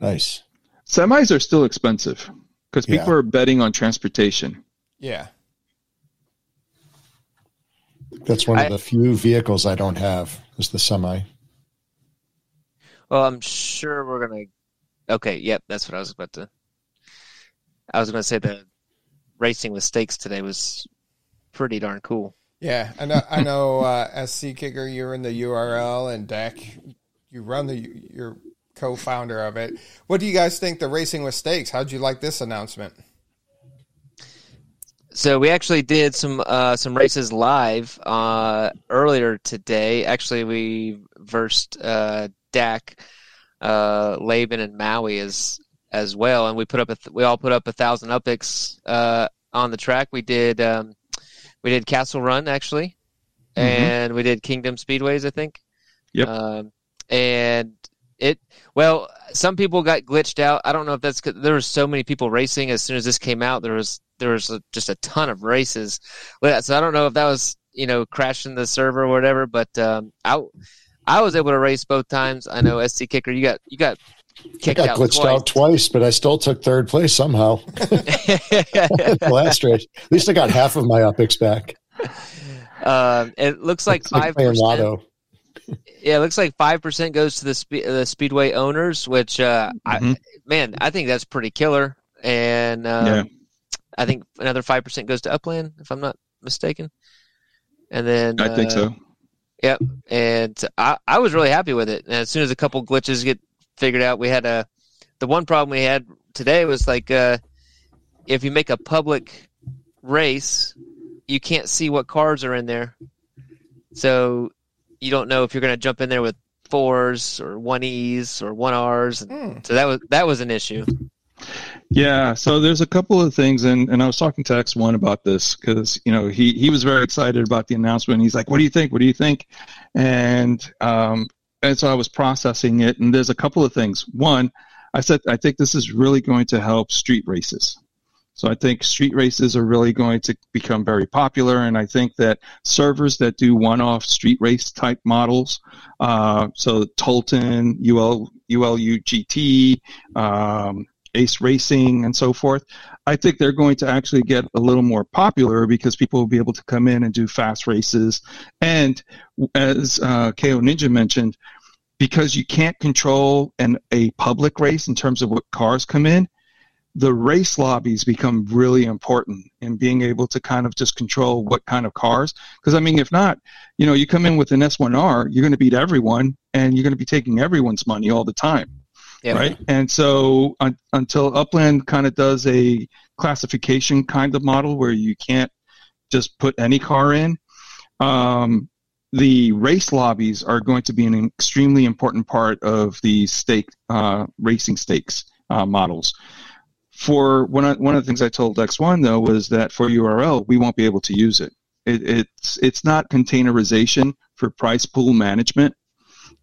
Nice. Semis are still expensive because people are betting on transportation. Yeah. That's one of the few vehicles I don't have is the semi. Well, I'm sure we're going to... Okay, yep, that's what I was about to... I was going to say the racing with stakes today was pretty darn cool. Yeah, I know, SC Kicker, you're in the URL, and Dak, you run you're co-founder of it. What do you guys think the racing with stakes? How'd you like this announcement? So we actually did some races live earlier today. Actually, we versed Dak, Laban, and Maui as well, and we put up we all put up 1,000 UPX on the track. We did Castle Run actually, and we did Kingdom Speedways, I think. Yep. And some people got glitched out. I don't know if that's 'cause there were so many people racing. As soon as this came out, there was just a ton of races. So I don't know if that was crashing the server or whatever. But I was able to race both times. I know SC Kicker, you got. I got glitched out twice, but I still took third place somehow. Last race, at least I got half of my UPX back. It looks like 5%. Yeah, it looks like 5% goes to the speedway owners, which I think that's pretty killer. And I think another 5% goes to Upland, if I'm not mistaken. And then I think so. Yep, and I was really happy with it. And as soon as a couple glitches get figured out, we had the one problem we had today was like if you make a public race, you can't see what cars are in there, so you don't know if you're going to jump in there with 4s or 1Es or 1Rs, so that was an issue. Yeah, so there's a couple of things, and I was talking to X1 about this because he was very excited about the announcement. He's like, what do you think? And and so I was processing it, and there's a couple of things. One, I said, I think this is really going to help street races. So I think street races are really going to become very popular, and I think that servers that do one-off street race-type models, so Tolton, ULUGT, Ace Racing, and so forth, I think they're going to actually get a little more popular because people will be able to come in and do fast races. And as KO Ninja mentioned, because you can't control a public race in terms of what cars come in, the race lobbies become really important in being able to kind of just control what kind of cars. Because, I mean, if not, you come in with an S1R, you're going to beat everyone, and you're going to be taking everyone's money all the time. Yeah. Right, and so until Upland kind of does a classification kind of model where you can't just put any car in, the race lobbies are going to be an extremely important part of the racing stakes models. For one of the things I told X1 though was that for URL we won't be able to use it. It's not containerization for price pool management,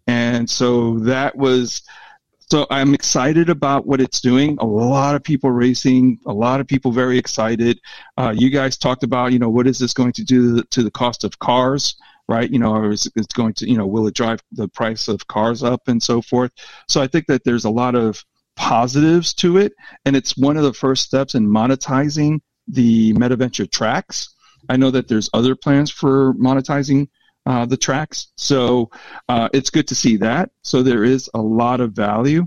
and so that was. So I'm excited about what it's doing. A lot of people racing, a lot of people very excited. You guys talked about, what is this going to do to the cost of cars, right? It's going to, will it drive the price of cars up and so forth? So I think that there's a lot of positives to it, and it's one of the first steps in monetizing the MetaVenture tracks. I know that there's other plans for monetizing the tracks. So it's good to see that. So there is a lot of value.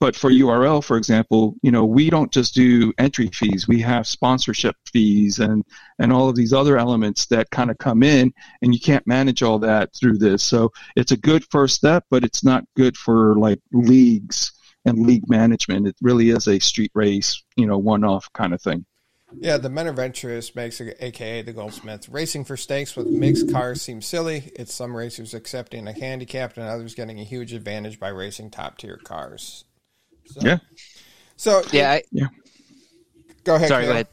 But for URL, for example, we don't just do entry fees. We have sponsorship fees and all of these other elements that kind of come in, and you can't manage all that through this. So it's a good first step, but it's not good for like leagues and league management. It really is a street race, one-off kind of thing. Yeah, the men are venturous, makes a.k.a. the Goldsmiths. Racing for stakes with mixed cars seems silly. It's some racers accepting a handicap and others getting a huge advantage by racing top-tier cars. So, yeah. So yeah, Go ahead, sorry, Kale.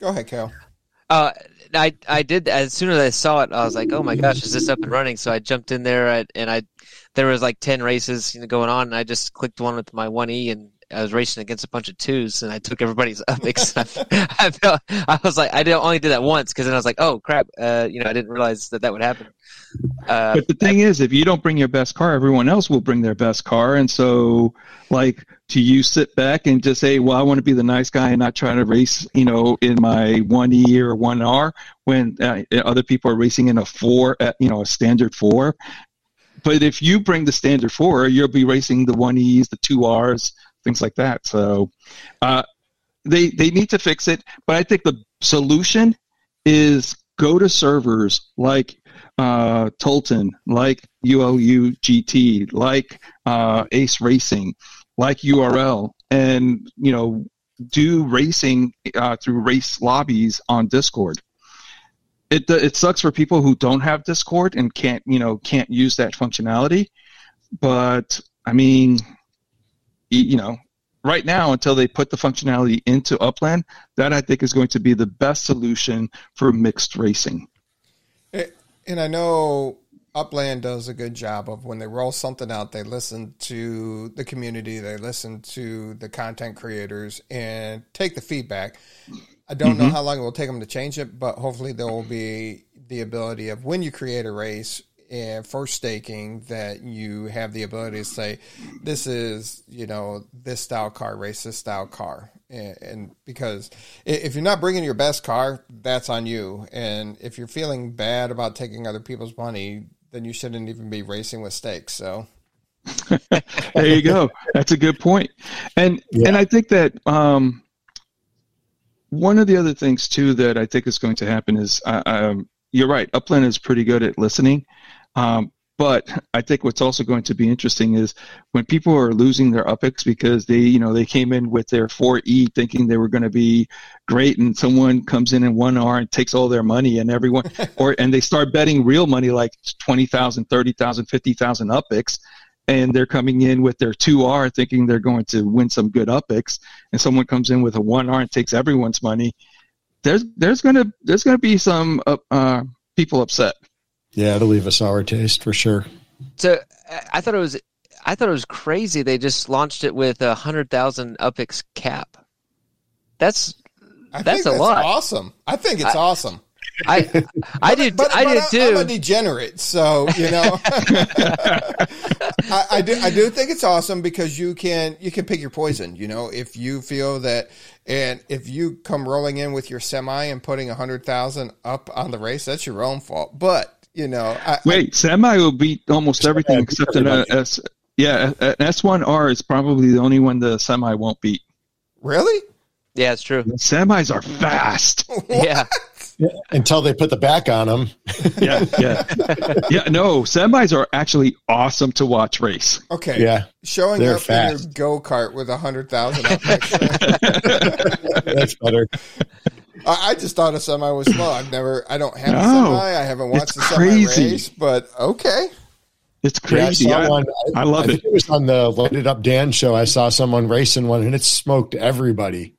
Go ahead, Kale. I did, as soon as I saw it, I was like, oh my gosh, is this up and running? So I jumped in there, there was like 10 races going on, and I just clicked one with my 1E, and I was racing against a bunch of twos, and I took everybody's up except I was like, I only did that once, because then I was like, oh crap, I didn't realize that would happen. But the thing is, if you don't bring your best car, everyone else will bring their best car, and so do you sit back and just say, well, I want to be the nice guy and not try to race, in my 1E or 1R when other people are racing in a 4, a standard 4? But if you bring the standard 4, you'll be racing the 1Es, the 2Rs, things like that. So they need to fix it. But I think the solution is go to servers like Tolton, like ULUGT, like Ace Racing, like URL, and, do racing through race lobbies on Discord. It sucks for people who don't have Discord and can't use that functionality. But, I mean, right now, until they put the functionality into Upland, that I think is going to be the best solution for mixed racing. And I know Upland does a good job of, when they roll something out, they listen to the community, they listen to the content creators, and take the feedback. I don't know how long it will take them to change it, but hopefully there will be the ability of, when you create a race for staking, that you have the ability to say, this is, this style car, race this style car. And because if you're not bringing your best car, that's on you. And if you're feeling bad about taking other people's money, then you shouldn't even be racing with stakes. So there you go. That's a good point. And I think that, one of the other things too, that I think is going to happen is, you're right, Upland is pretty good at listening. But I think what's also going to be interesting is when people are losing their UPX because they came in with their 4E thinking they were going to be great, and someone comes in 1R and takes all their money, and everyone and they start betting real money like 20,000, 30,000, 50,000 UPX, and they're coming in with their 2R thinking they're going to win some good UPX, and someone comes in with a 1R and takes everyone's money. There's gonna be some people upset. Yeah, it'll leave a sour taste for sure. So I thought it was crazy. They just launched it with 100,000 UPX cap. That's a lot. Awesome. I think it's awesome. I do too. I'm a degenerate, so I do think it's awesome because you can pick your poison. If you feel that, and if you come rolling in with your semi and putting 100,000 up on the race, that's your own fault. But semi will beat almost everything except an S1R is probably the only one the semi won't beat. Really? Yeah, it's true. The semis are fast. Yeah. Yeah, until they put the back on them. No, semis are actually awesome to watch race. Okay. Yeah. Showing up fast in your go-kart with 100,000 UPX. That's better. I just thought a semi was slow. I don't have a semi. I haven't watched the semi race, but okay. It's crazy. Yeah, I love it. I think it was on the Loaded Up Dan show. I saw someone racing one, and it smoked everybody.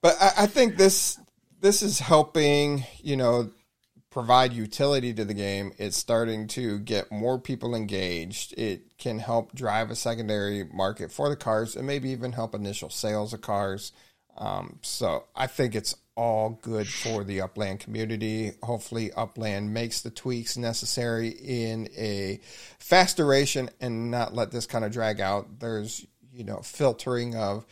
But I think this is helping, provide utility to the game. It's starting to get more people engaged. It can help drive a secondary market for the cars and maybe even help initial sales of cars. So I think it's all good for the Upland community. Hopefully Upland makes the tweaks necessary in a fast duration and not let this kind of drag out. There's, filtering of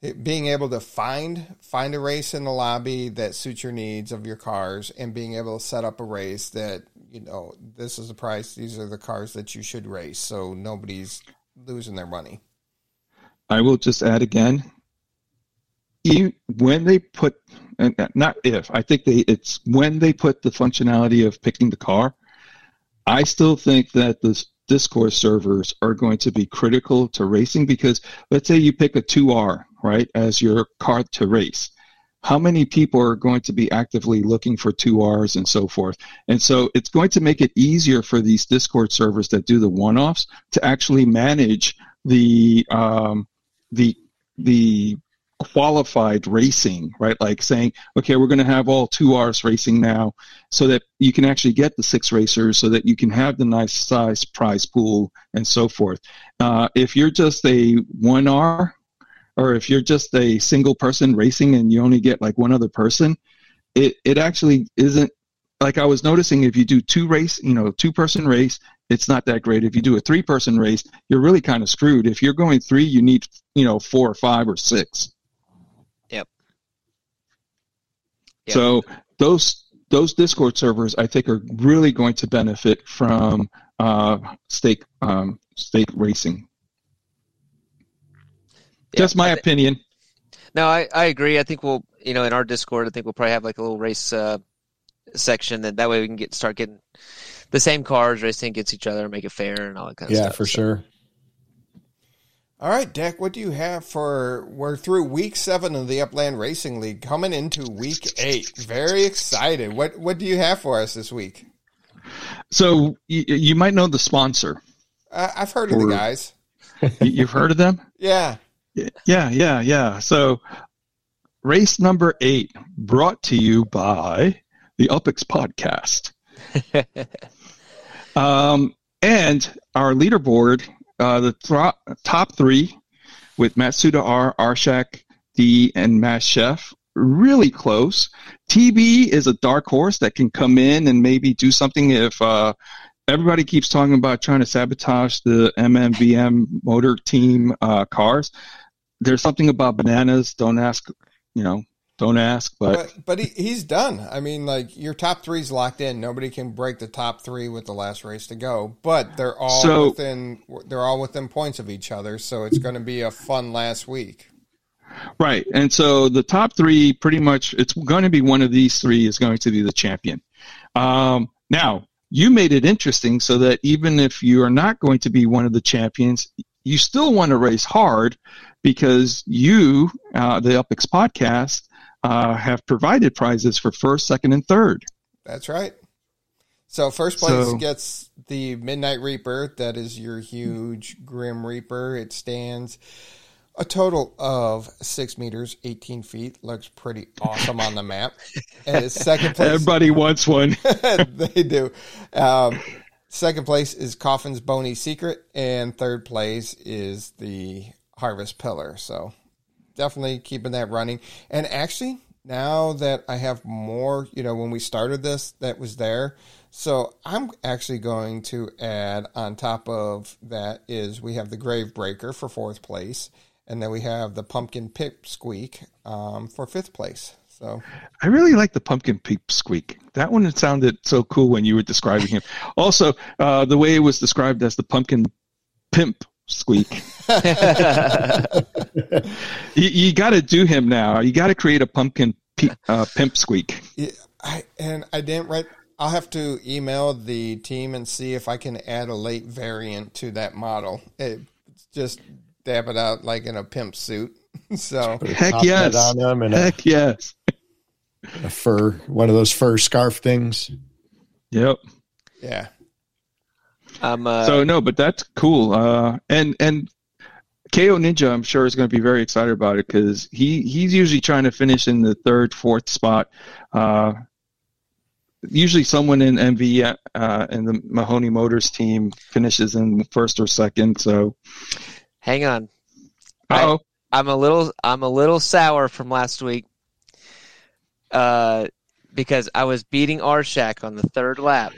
it, being able to find a race in the lobby that suits your needs of your cars, and being able to set up a race that, this is the price. These are the cars that you should race. So nobody's losing their money. I will just add again, when they put the functionality of picking the car, I still think that the Discord servers are going to be critical to racing, because let's say you pick a 2R, right, as your car to race. how many people are going to be actively looking for 2Rs and so forth. And so it's going to make it easier for these Discord servers that do the one-offs to actually manage the qualified racing, right? Like saying, okay, we're going to have all 2Rs racing now so that you can actually get the 6 racers so that you can have the nice size prize pool and so forth. If you're just a 1R, or if you're just a single person racing and you only get like one other person, it actually isn't, like I was noticing if you do 2-person race, it's not that great. If you do a 3-person race, you're really kind of screwed. If you're going 3, you need, 4 or 5 or 6. Yep. So those Discord servers, I think, are really going to benefit from stake racing. Yeah, just my opinion. No, I agree. I think we'll, in our Discord, I think we'll probably have like a little race section, and that way we can start getting the same cars racing against each other and make it fair and all that kind of stuff. Yeah, for sure. All right, Dak, what do you have we're through week 7 of the Upland Racing League, coming into week 8. Very excited. What do you have for us this week? So you might know the sponsor. I've heard of the guys. You've heard of them? Yeah. Yeah. So race number 8, brought to you by the UPX podcast. And our leaderboard, the top 3 with Matsuda R, Arshak D, and Mass Chef, really close. TB is a dark horse that can come in and maybe do something if everybody keeps talking about trying to sabotage the MMVM motor team cars. There's something about bananas. Don't ask, Don't ask, but he's done. I mean, like, your top 3's locked in. Nobody can break the top 3 with the last race to go. But they're all within points of each other. So it's going to be a fun last week, right? And so the top 3, pretty much, it's going to be one of these 3 is going to be the champion. Now you made it interesting so that even if you are not going to be one of the champions, you still want to race hard because you, the UPX podcast, have provided prizes for 1st, 2nd, and 3rd. That's right. So 1st place gets the Midnight Reaper. That is your huge Grim Reaper. It stands a total of 6 meters, 18 feet. Looks pretty awesome on the map. And 2nd place, everybody wants one. They do. 2nd place is Coffin's Bony Secret, and 3rd place is the Harvest Pillar. So definitely keeping that running. And actually, now that I have more, when we started this, that was there. So I'm actually going to add on top of that is we have the Grave Breaker for 4th place. And then we have the Pumpkin Pip Squeak for 5th place. So I really like the pumpkin pip squeak. That one sounded so cool when you were describing him. Also, the way it was described as the pumpkin pimp squeak. You got to do him now. You got to create a pumpkin pimp squeak. Yeah, I didn't write. I'll have to email the team and see if I can add a late variant to that model. Just dab it out like in a pimp suit. So heck yes. On them and heck yes. A fur, one of those fur scarf things. Yep. Yeah. So no, but that's cool. And KO Ninja, I'm sure, is going to be very excited about it because he's usually trying to finish in the 3rd, 4th spot. Usually someone in MV in the Mahoney Motors team finishes in 1st or 2nd. So hang on. Oh, I'm a little sour from last week. Because I was beating Arshak on the 3rd lap.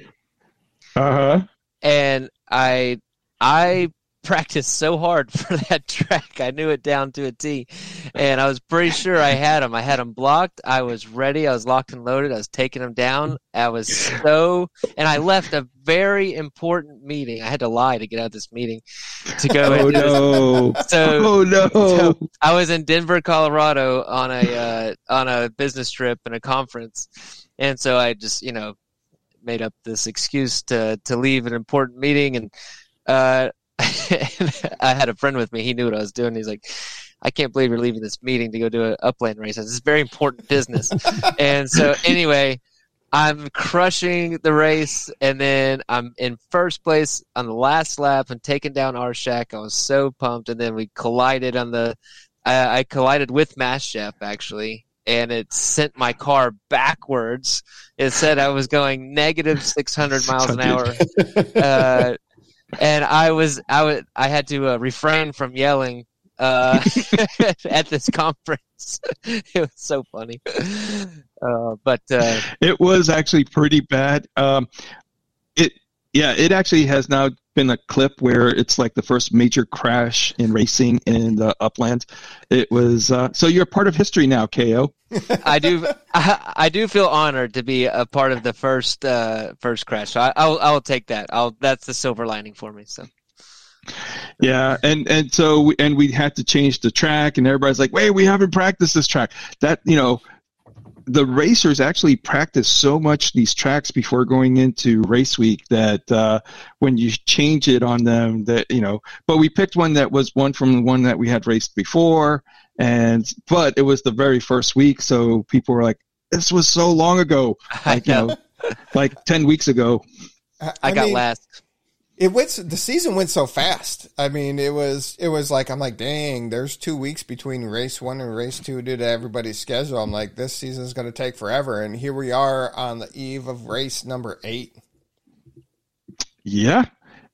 Uh-huh. And I practiced so hard for that track. I knew it down to a T. And I was pretty sure I had him. I had him blocked. I was ready. I was locked and loaded. I was taking him down. And I left a very important meeting. I had to lie to get out of this meeting to go. So I was in Denver, Colorado on a business trip and a conference. And so I just, made up this excuse to leave an important meeting, and I had a friend with me. He knew what I was doing. He's like, I can't believe you're leaving this meeting to go do an Upland race. It's very important business. And so anyway, I'm crushing the race, and then I'm in first place on the last lap and taking down Arshak. I was so pumped, and then we collided on the I collided with Chef, actually, and it sent my car backwards. It said I was going negative 600 miles an hour, and I had to refrain from yelling at this conference. It was so funny. But it was actually pretty bad. It actually has now been a clip where it's like the first major crash in racing in the Upland. It was so you're a part of history now, KO. I do feel honored to be a part of the first crash. So I'll take that. That's the silver lining for me. So. Yeah, and so we had to change the track, and everybody's like, "Wait, we haven't practiced this track." That, you know, the racers actually practice so much these tracks before going into race week that when you change it on them, that, you know. But we picked one that was one from the one that we had raced before, but it was the very first week, so people were like, "This was so long ago," like, you know, like 10 weeks ago. I mean, last. The season went so fast. I mean, it was like, I'm like, dang, there's 2 weeks between race one and race two due to everybody's schedule. I'm like, this season's going to take forever. And here we are on the eve of race number 8. Yeah.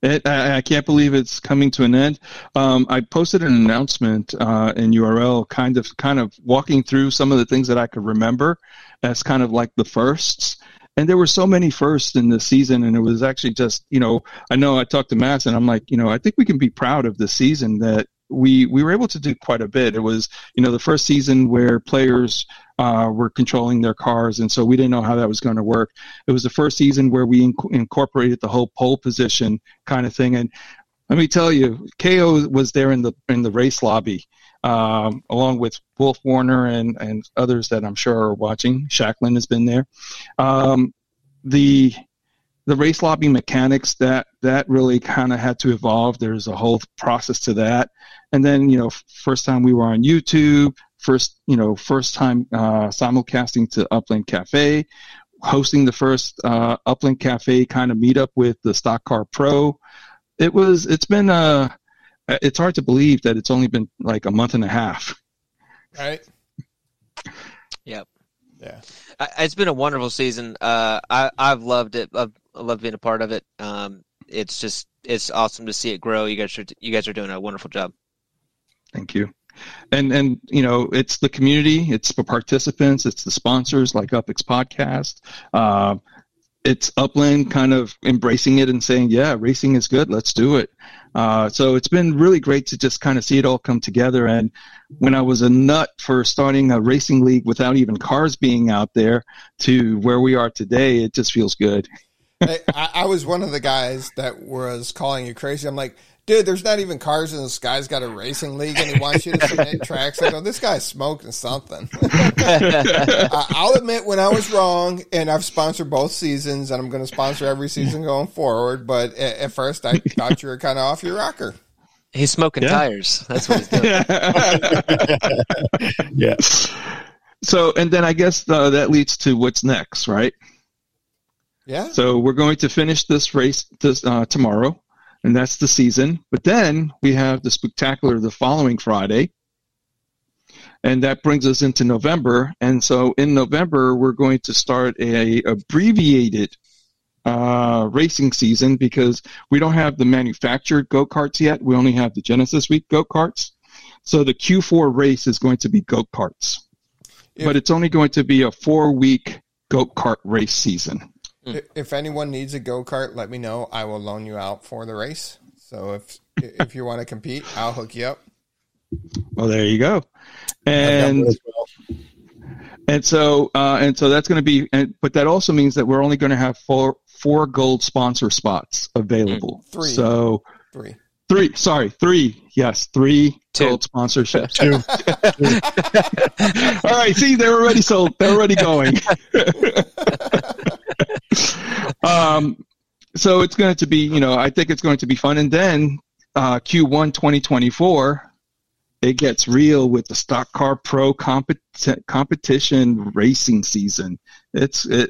I can't believe it's coming to an end. I posted an announcement in URL kind of walking through some of the things that I could remember as kind of like the firsts. And there were so many firsts in this season, and it was actually just, you know I talked to Matt, and I'm like, you know, I think we can be proud of this season that we were able to do quite a bit. It was, you know, the first season where players were controlling their cars, and so we didn't know how that was going to work. It was the first season where we incorporated the whole pole position kind of thing. And let me tell you, KO was there in the race lobby, along with Wolf Warner and others that I'm sure are watching. Shacklin has been there. The race lobby mechanics, that really kind of had to evolve. There's a whole process to that. And then, you know, first time we were on YouTube, first time simulcasting to Upland Cafe, hosting the first Upland Cafe kind of meetup with the Stock Car Pro. It's hard to believe that it's only been like a month and a half. Right. Yep. Yeah. It's been a wonderful season. I've loved it. I love being a part of it. It's awesome to see it grow. You guys are doing a wonderful job. Thank you. And you know, it's the community, it's the participants, it's the sponsors like UPX Podcast. It's Upland kind of embracing it and saying, yeah, racing is good. Let's do it. So it's been really great to just kind of see it all come together. And when I was a nut for starting a racing league without even cars being out there to where we are today, it just feels good. I was one of the guys that was calling you crazy. I'm like, dude, there's not even cars, and this guy's got a racing league, and he wants you to submit tracks. I go, this guy's smoking something. I'll admit when I was wrong, and I've sponsored both seasons, and I'm going to sponsor every season going forward. But at first, I thought you were kind of off your rocker. He's smoking tires. That's what he's doing. Yeah. So, and then I guess that leads to what's next, right? Yeah. So we're going to finish this race tomorrow. And that's the season. But then we have the Spooktacular the following Friday. And that brings us into November. And so in November, we're going to start a abbreviated racing season because we don't have the manufactured go-karts yet. We only have the Genesis Week go-karts. So the Q4 race is going to be go-karts. Yeah. But it's only going to be a 4-week go-kart race season. If anyone needs a go-kart, let me know. I will loan you out for the race. So if you want to compete, I'll hook you up. Well, there you go. And so that's going to be, but that also means that we're only going to have four gold sponsor spots available. Three. Yes, 3 Two. Gold sponsorships. Two. All right, see, they're already sold. They're already going. So it's going to be, you know, I think it's going to be fun. And then Q1 2024 It gets real with the Stock Car Pro competition racing season.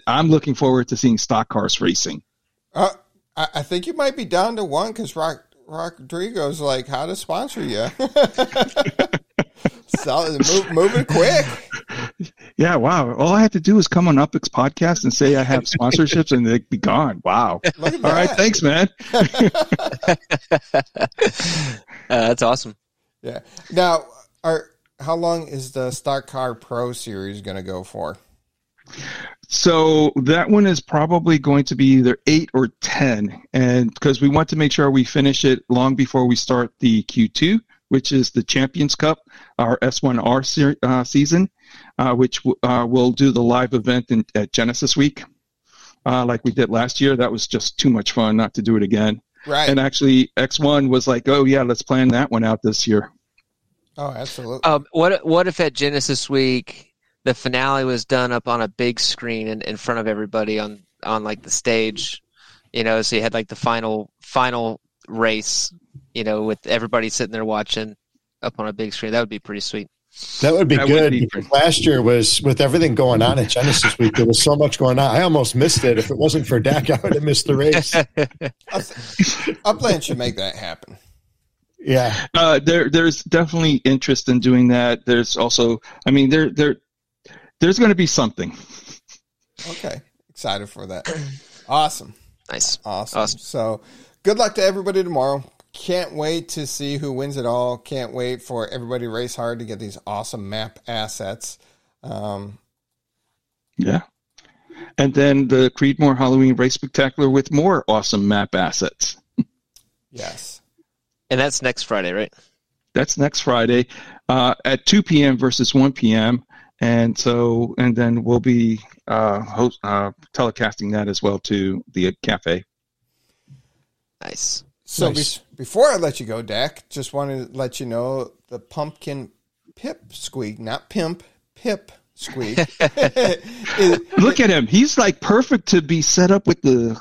I'm looking forward to seeing stock cars racing. I think you might be down to one because Rodrigo's like, how to sponsor you. Solid, moving quick. Yeah, wow. All I have to do is come on UpX podcast and say I have sponsorships and they'd be gone. Wow. All that. Right, thanks, man. That's awesome. Yeah. Now, how long is the Stock Car Pro Series going to go for? So that one is probably going to be either 8 or 10, and because we want to make sure we finish it long before we start the Q2, which is the Champions Cup, our S1R season, which we'll do the live event at Genesis Week, like we did last year. That was just too much fun not to do it again. Right. And actually, X1 was like, oh yeah, let's plan that one out this year. Oh, absolutely. What if at Genesis Week the finale was done up on a big screen in front of everybody on like the stage, you know, so you had like the final race, you know, with everybody sitting there watching up on a big screen. That would be pretty sweet. That would be good. Last year was with everything going on at Genesis Week. There was so much going on. I almost missed it. If it wasn't for Dak, I would have missed the race. Upland should make that happen. Yeah. There's definitely interest in doing that. There's also, I mean, there's going to be something. Okay. Excited for that. Awesome. Nice. Awesome. So good luck to everybody tomorrow. Can't wait to see who wins it all. Can't wait for everybody to race hard to get these awesome map assets. Yeah. And then the Creedmoor Halloween Race Spectacular with more awesome map assets. Yes. And that's next Friday, right? That's next Friday at 2 p.m. versus 1 p.m., And then we'll be telecasting that as well to the cafe. Nice. So nice. Before I let you go, Dak, just wanted to let you know the pumpkin pip squeak, not pimp, pip squeak. Look at him. He's like perfect to be set up with and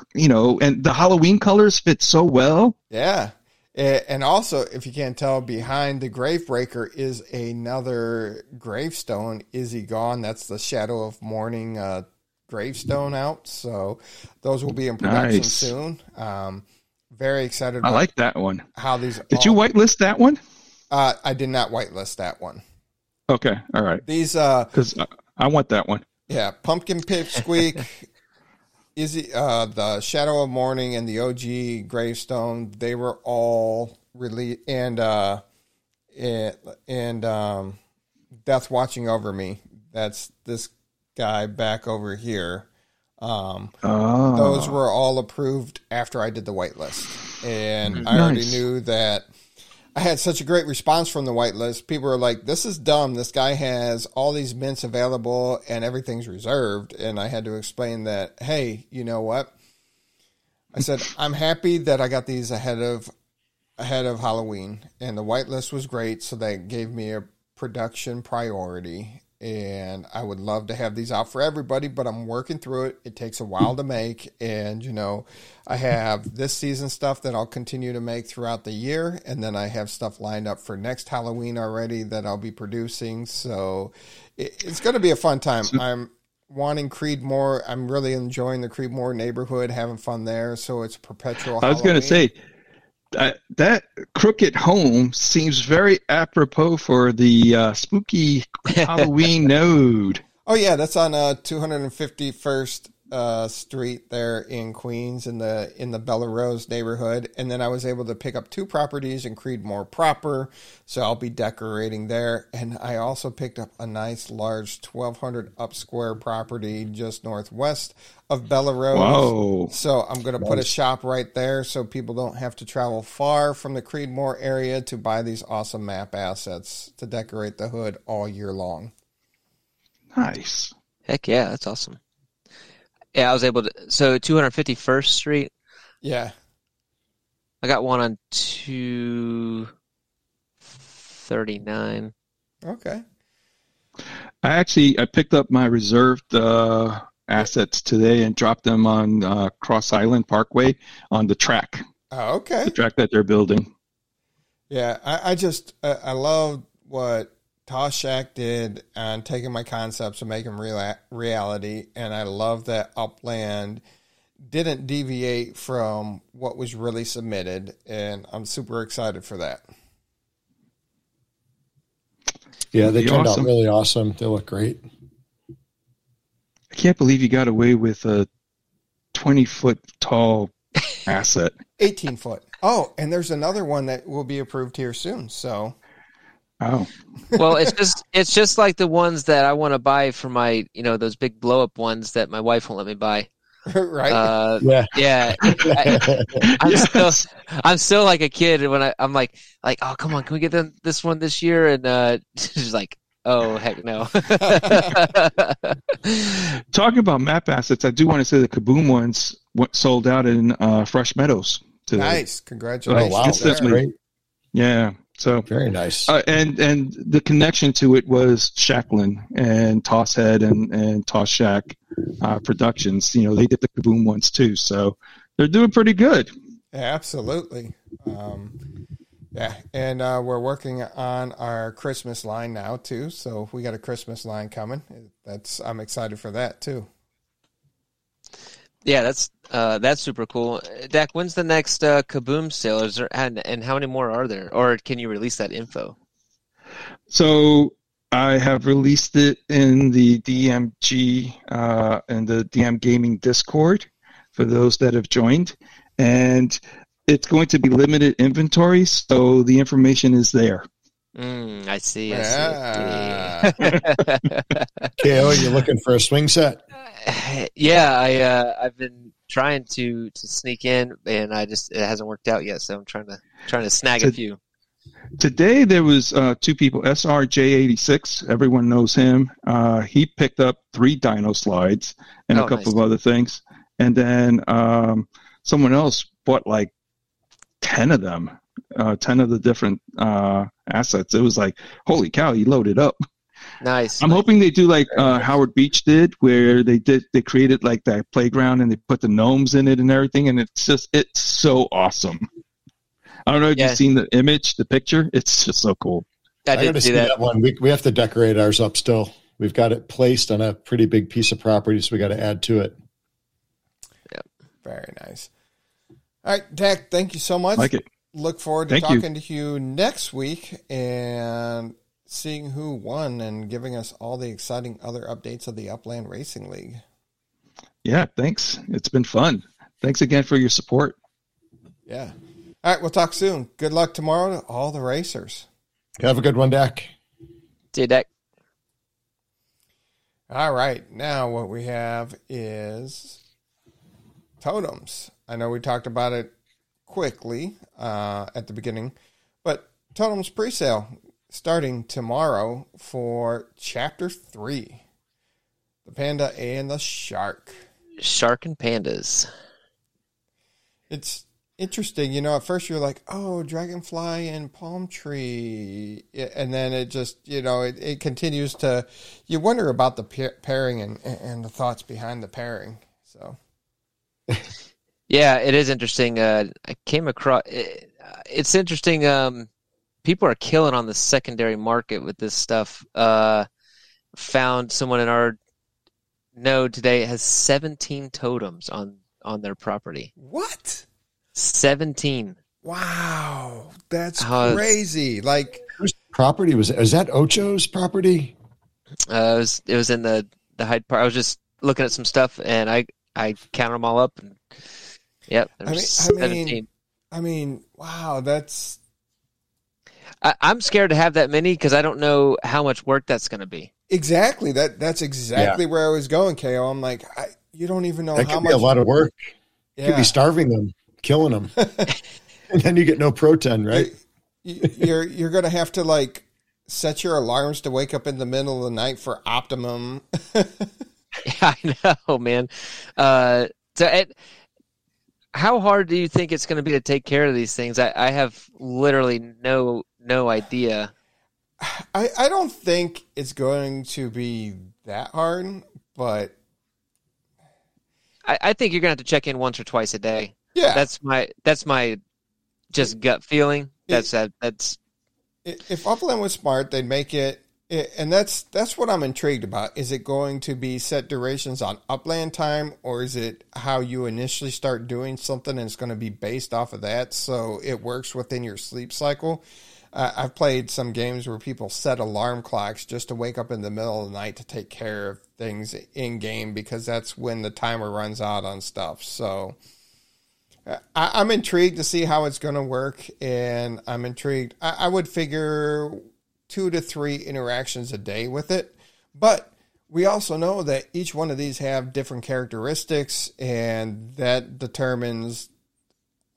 the Halloween colors fit so well. Yeah. And also, if you can't tell, behind the grave breaker is another gravestone. Is he gone? That's the Shadow of Mourning gravestone out. So those will be in production soon. Very excited. I like that one. How these? Did you whitelist that one? I did not whitelist that one. Okay, all right. These because I want that one. Yeah, pumpkin pip squeak. Izzy, the Shadow of Mourning and the OG Gravestone, they were all released, and Death Watching Over Me. That's this guy back over here. Those were all approved after I did the whitelist, and I already knew that. I had such a great response from the whitelist. People were like, this is dumb. This guy has all these mints available and everything's reserved. And I had to explain that, hey, you know what? I said, I'm happy that I got these ahead of Halloween. And the whitelist was great, so they gave me a production priority. And I would love to have these out for everybody, but I'm working through it. It takes a while to make. And, you know, I have this season stuff that I'll continue to make throughout the year. And then I have stuff lined up for next Halloween already that I'll be producing. So it's going to be a fun time. I'm wanting Creedmoor. I'm really enjoying the Creedmoor neighborhood, having fun there. So it's perpetual. I was going to say that crooked home seems very apropos for the spooky Halloween node. Oh, yeah, that's on 251st Street there in Queens in the Bella Rose neighborhood. And then I was able to pick up 2 properties in Creedmoor proper, so I'll be decorating there. And I also picked up a nice large 1,200 up square property just northwest of Bella Rose. Whoa. So I'm going to put a shop right there so people don't have to travel far from the Creedmoor area to buy these awesome map assets to decorate the hood all year long. Nice. Heck yeah, that's awesome. Yeah, I was able to. So 251st Street. Yeah, I got one on 239. Okay. I picked up my reserved assets today and dropped them on Cross Island Parkway on the track. Oh, okay. The track that they're building. Yeah, I love what Tosh Shaq did on taking my concepts and making them reality, and I love that Upland didn't deviate from what was really submitted, and I'm super excited for that. Yeah, they turned out really awesome. They look great. I can't believe you got away with a 20-foot tall asset. 18-foot. Oh, and there's another one that will be approved here soon, so... Oh. Well, it's just like the ones that I want to buy for my, those big blow up ones that my wife won't let me buy. Right. Yeah. I'm still like a kid when I'm like, oh, come on, can we get this one this year? And she's like, oh, heck no. Talking about map assets, I do want to say the Kaboom ones sold out in Fresh Meadows today. Nice. Congratulations. Oh, wow. That's great. Yeah. So very nice. And the connection to it was Shacklin and Tosshead and Tosh Shack Productions. They did the Kaboom ones too. So they're doing pretty good. Absolutely. And we're working on our Christmas line now too. So we got a Christmas line coming. I'm excited for that too. Yeah, that's super cool. Dak, when's the next Kaboom sale? Is there, and how many more are there? Or can you release that info? So I have released it in the DMG and the DM Gaming Discord for those that have joined. And it's going to be limited inventory, so the information is there. I see. Yeah. KO, you're looking for a swing set? Yeah, I've been trying to sneak in, and it hasn't worked out yet. So I'm trying to snag a few. Today there was two people. SRJ86, everyone knows him. He picked up 3 dino slides and a couple of other things, and then someone else bought like 10 of them. 10 of the different assets. It was like, holy cow, he loaded up. Nice. I'm hoping they do like Howard Beach did, where they created like that playground and they put the gnomes in it and everything, and it's so awesome. I don't know if you've seen the image, the picture. It's just so cool. I didn't see that one. We have to decorate ours up still. We've got it placed on a pretty big piece of property, so we got to add to it. Yep. Very nice. All right, Dak, thank you so much. Like it. Look forward to talking to you next week and seeing who won and giving us all the exciting other updates of the Upland Racing League. Yeah, thanks. It's been fun. Thanks again for your support. Yeah. All right, we'll talk soon. Good luck tomorrow to all the racers. Have a good one, Dak. See you, Dak. All right, now what we have is totems. I know we talked about it quickly at the beginning, but totems presale starting tomorrow for chapter 3, the panda and the shark and pandas. It's interesting, at first you're like, oh, dragonfly and palm tree, and then it just it continues to, you wonder about the pairing and the thoughts behind the pairing, so yeah, it is interesting. I came across... It's interesting. People are killing on the secondary market with this stuff. Found someone in our node today has 17 totems on their property. What? 17. Wow. That's crazy. Like, whose property was it? Is that Ocho's property? It was in the Hyde Park. I was just looking at some stuff, and I counted them all up, and... Yep. I mean, wow, that's... I'm scared to have that many because I don't know how much work that's going to be. Exactly. That's exactly where I was going, KO. I'm like, you don't even know how much... That could be a lot of work. Yeah. You could be starving them, killing them. And then you get no protein, right? You're going to have to, like, set your alarms to wake up in the middle of the night for optimum. Yeah, I know, man. How hard do you think it's going to be to take care of these things? I have literally no idea. I don't think it's going to be that hard, but I think you're going to have to check in once or twice a day. Yeah, that's my just gut feeling. That's If Upland was smart, they'd make it. And that's what I'm intrigued about. Is it going to be set durations on Upland time, or is it how you initially start doing something and it's going to be based off of that so it works within your sleep cycle? I've played some games where people set alarm clocks just to wake up in the middle of the night to take care of things in-game because that's when the timer runs out on stuff. So I'm intrigued to see how it's going to work, and I'm intrigued. I would figure 2 to 3 interactions a day with it. But we also know that each one of these have different characteristics, and that determines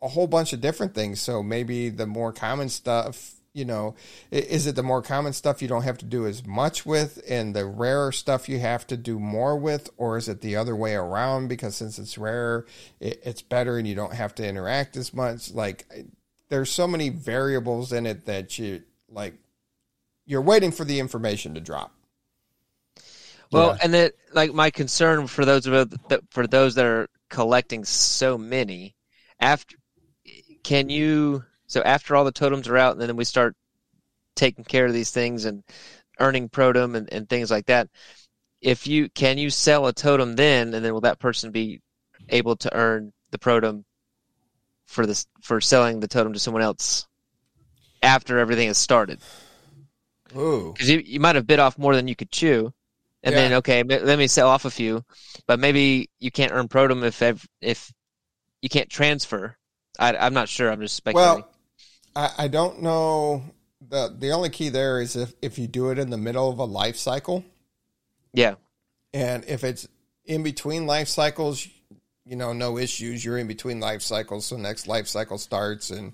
a whole bunch of different things. So maybe the more common stuff, you know, is it the more common stuff you don't have to do as much with, and the rarer stuff you have to do more with? Or is it the other way around? Because since it's rarer, it's better and you don't have to interact as much. Like, there's so many variables in it that you're waiting for the information to drop. Well, yeah. And then my concern for those that are collecting so many, after all the totems are out, and then we start taking care of these things and earning protum and things like that. If you sell a totem then will that person be able to earn the protum for selling the totem to someone else after everything has started? Because you might have bit off more than you could chew, and yeah. Then okay, let me sell off a few, but maybe you can't earn protum if you can't transfer. I'm not sure. I'm just speculating. Well, I don't know. The only key there is if you do it in the middle of a life cycle. Yeah, and if it's in between life cycles, no issues. You're in between life cycles, so next life cycle starts, and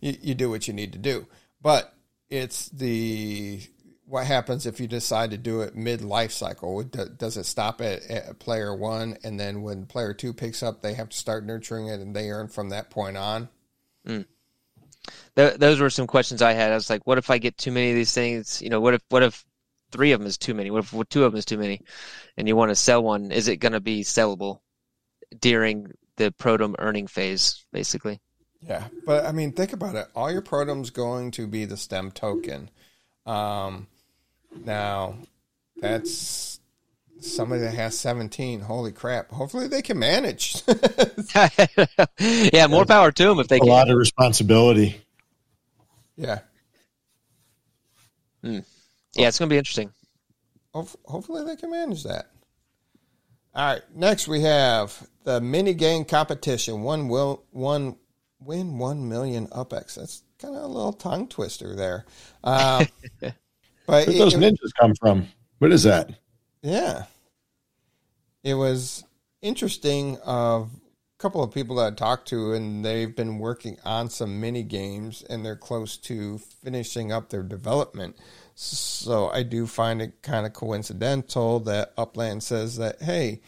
you do what you need to do, but. It's what happens if you decide to do it mid-life cycle. Does it stop at player one, and then when player two picks up, they have to start nurturing it, and they earn from that point on? Mm. Those were some questions I had. I was like, what if I get too many of these things? What if 3 of them is too many? What if 2 of them is too many? And you want to sell one, is it going to be sellable during the protum earning phase, basically? Yeah, but I mean, think about it. All your protum's going to be the stem token. Now, that's somebody that has 17. Holy crap! Hopefully, they can manage. Yeah, more power to them if they can. A lot of responsibility. Yeah. Mm. Yeah, it's going to be interesting. Hopefully, they can manage that. All right. Next, we have the mini game competition. Win 1 million UPX. That's kind of a little tongue twister there. But where did those ninjas come from? What is that? Yeah. It was interesting. A couple of people that I talked to, and they've been working on some mini games, and they're close to finishing up their development. So I do find it kind of coincidental that Upland says that, hey,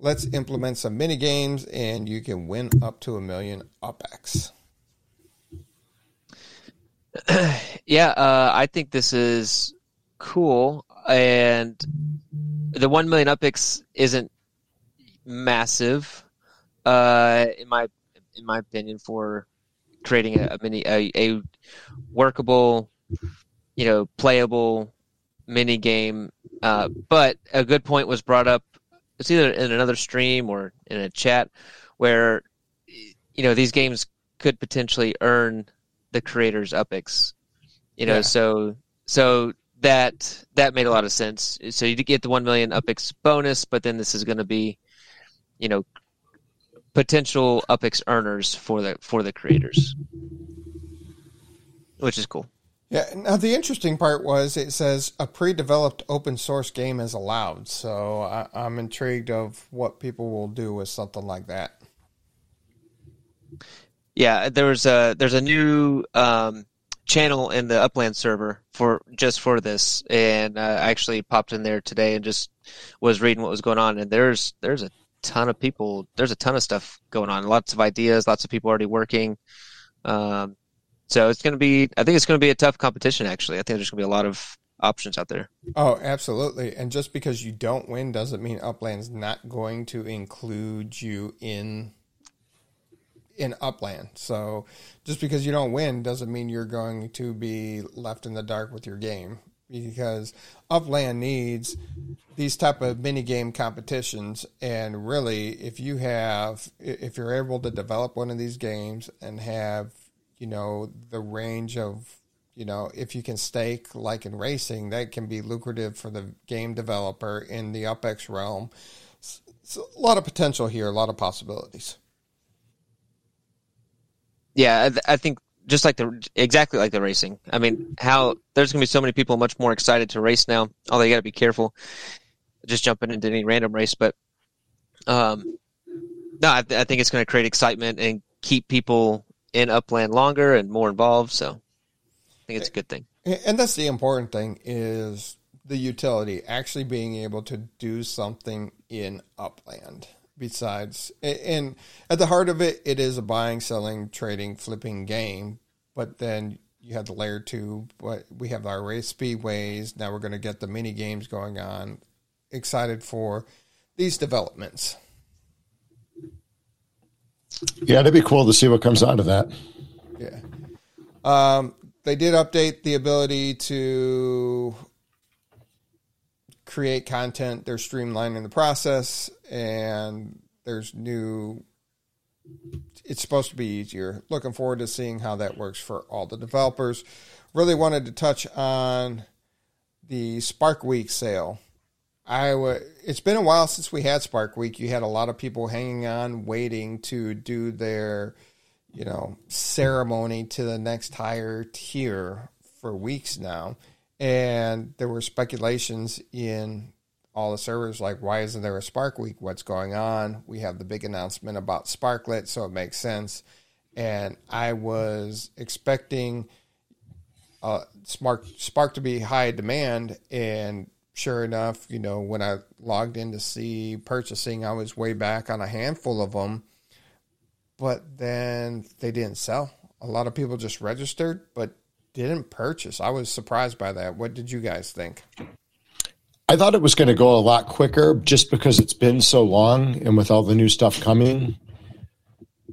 let's implement some mini games, and you can win up to 1 million UPX. Yeah, I think this is cool, and the 1 million UPX isn't massive, in my opinion, for creating a workable, playable mini game. But a good point was brought up. It's either in another stream or in a chat where, these games could potentially earn the creators UPX, yeah. So that made a lot of sense. So you get the 1 million UPX bonus, but then this is going to be, potential UPX earners for the creators, which is cool. Yeah. Now, the interesting part was it says a pre-developed open source game is allowed. So I'm intrigued of what people will do with something like that. Yeah, there's a new channel in the Upland server for this, and I actually popped in there today and just was reading what was going on. And there's a ton of people. There's a ton of stuff going on. Lots of ideas. Lots of people already working. So I think it's going to be a tough competition, actually. I think there's going to be a lot of options out there. Oh, absolutely. And just because you don't win doesn't mean Upland's not going to include you in in Upland. So just because you don't win doesn't mean you're going to be left in the dark with your game, because Upland needs these type of mini game competitions. And really, if you're able to develop one of these games and have, the range of, if you can stake like in racing, that can be lucrative for the game developer in the UPX realm. It's a lot of potential here, a lot of possibilities. Yeah, I think just like exactly like the racing. I mean, there's going to be so many people much more excited to race now. Although you got to be careful just jumping into any random race, but I think it's going to create excitement and keep people in Upland longer and more involved. So I think it's a good thing. And that's the important thing, is the utility, actually being able to do something in Upland besides. And at the heart of it, it is a buying, selling, trading, flipping game. But then you have the layer two, but we have our race speedways. Now we're going to get the mini games going on. Excited for these developments. Yeah, it'd be cool to see what comes out of that. Yeah. They did update the ability to create content. They're streamlining the process, and it's supposed to be easier. Looking forward to seeing how that works for all the developers. Really wanted to touch on the Spark Week sale. It's been a while since we had Spark Week. You had a lot of people hanging on, waiting to do their ceremony to the next higher tier for weeks now. And there were speculations in all the servers, like, why isn't there a Spark Week? What's going on? We have the big announcement about Sparklet, so it makes sense. And I was expecting Spark to be high demand, and sure enough, when I logged in to see purchasing, I was way back on a handful of them. But then they didn't sell. A lot of people just registered, but didn't purchase. I was surprised by that. What did you guys think? I thought it was going to go a lot quicker just because it's been so long, and with all the new stuff coming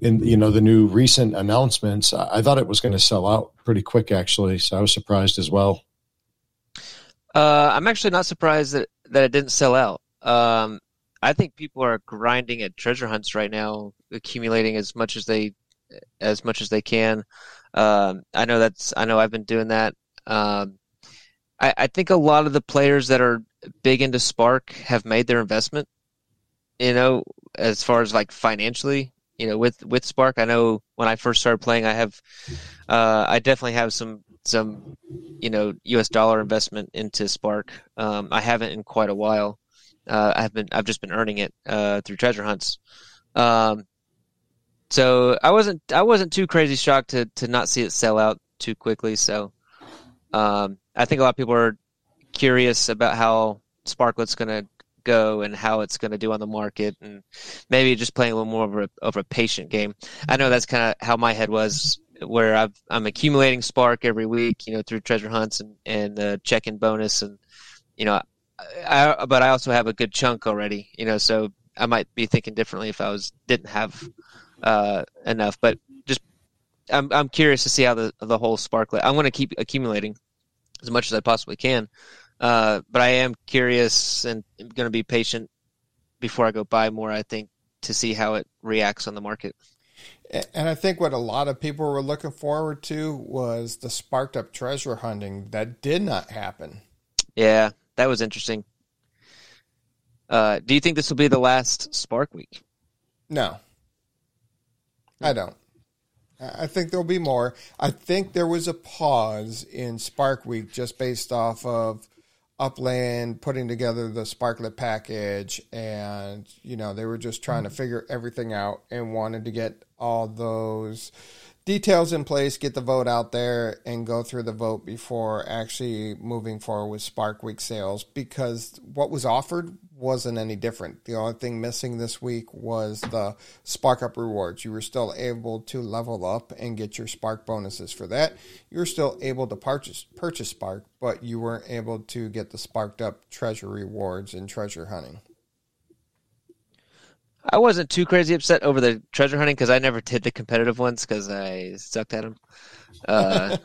and, the new recent announcements, I thought it was going to sell out pretty quick, actually. So I was surprised as well. I'm actually not surprised that it didn't sell out. I think people are grinding at treasure hunts right now, accumulating as much as they can. I know I've been doing that. I think a lot of the players that are big into Spark have made their investment, as far as like financially, with Spark. I know when I first started playing, I definitely have some, US dollar investment into Spark. I haven't in quite a while. I've just been earning it through treasure hunts. So I wasn't too crazy shocked to not see it sell out too quickly. So I think a lot of people are curious about how Sparklet's going to go and how it's going to do on the market, and maybe just playing a little more of a patient game. I know that's kind of how my head was, where I'm accumulating Spark every week, through treasure hunts and the check-in bonus, and but I also have a good chunk already, so I might be thinking differently if I didn't have enough. But just I'm curious to see how the whole Sparklet. I'm going to keep accumulating as much as I possibly can, but I am curious and going to be patient before I go buy more, I think, to see how it reacts on the market. And I think what a lot of people were looking forward to was the sparked up treasure hunting that did not happen. Yeah. That was interesting. Do you think this will be the last Spark Week? No, I don't. I think there'll be more. I think there was a pause in Spark Week just based off of Upland putting together the Sparklet package, and, they were just trying to figure everything out and wanted to get all those details in place, get the vote out there, and go through the vote before actually moving forward with Spark Week sales, because what was offered wasn't any different. The only thing missing this week was the Spark Up rewards. You were still able to level up and get your Spark bonuses for that. You were still able to purchase Spark, but you weren't able to get the Sparked Up treasure rewards and treasure hunting. I wasn't too crazy upset over the treasure hunting because I never did the competitive ones because I sucked at them. I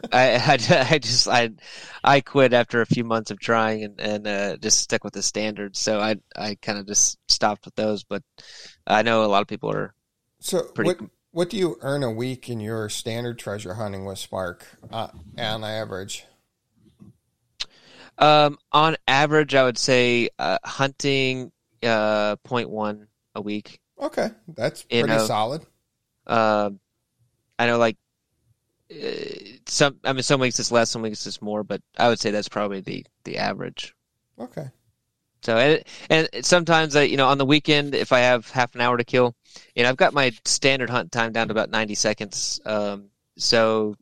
quit after a few months of trying and just stuck with the standards. So I kind of just stopped with those. But I know a lot of people are. So what do you earn a week in your standard treasure hunting with Spark on average? On average, I would say hunting 0.1 a week. Okay, that's pretty solid. I know, like some weeks it's less, some weeks it's more, but I would say that's probably the average. Okay. So and sometimes I, on the weekend, if I have half an hour to kill, I've got my standard hunt time down to about 90 seconds. So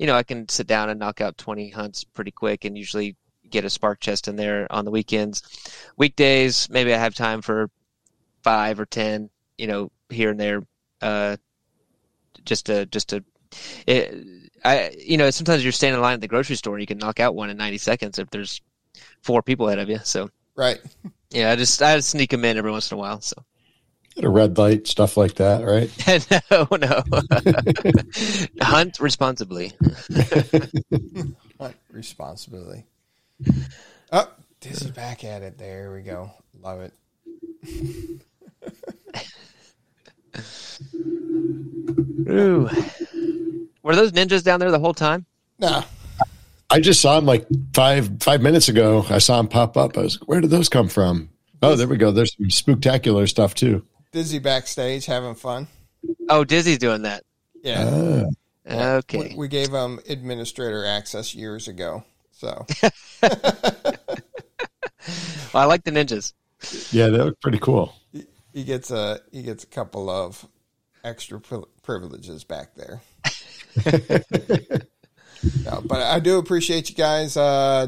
I can sit down and knock out 20 hunts pretty quick, and usually get a spark chest in there on the weekends. Weekdays, maybe I have time for 5 or 10, here and there. Sometimes you're standing in line at the grocery store, and you can knock out one in 90 seconds if there's 4 people ahead of you. So right, yeah, I just sneak them in every once in a while. So at a red light, stuff like that, right? No, hunt responsibly. Hunt responsibly. Oh, Dizzy back at it. There we go. Love it. Ooh. Were those ninjas down there the whole time? No. I just saw him like five minutes ago. I saw him pop up. I was like, where did those come from? Oh, there we go. There's some spooktacular stuff too. Dizzy backstage having fun. Oh, Dizzy's doing that. Yeah. Okay. We gave him administrator access years ago. So, I like the ninjas. Yeah, they look pretty cool. He gets a couple of extra privileges back there. No, but I do appreciate you guys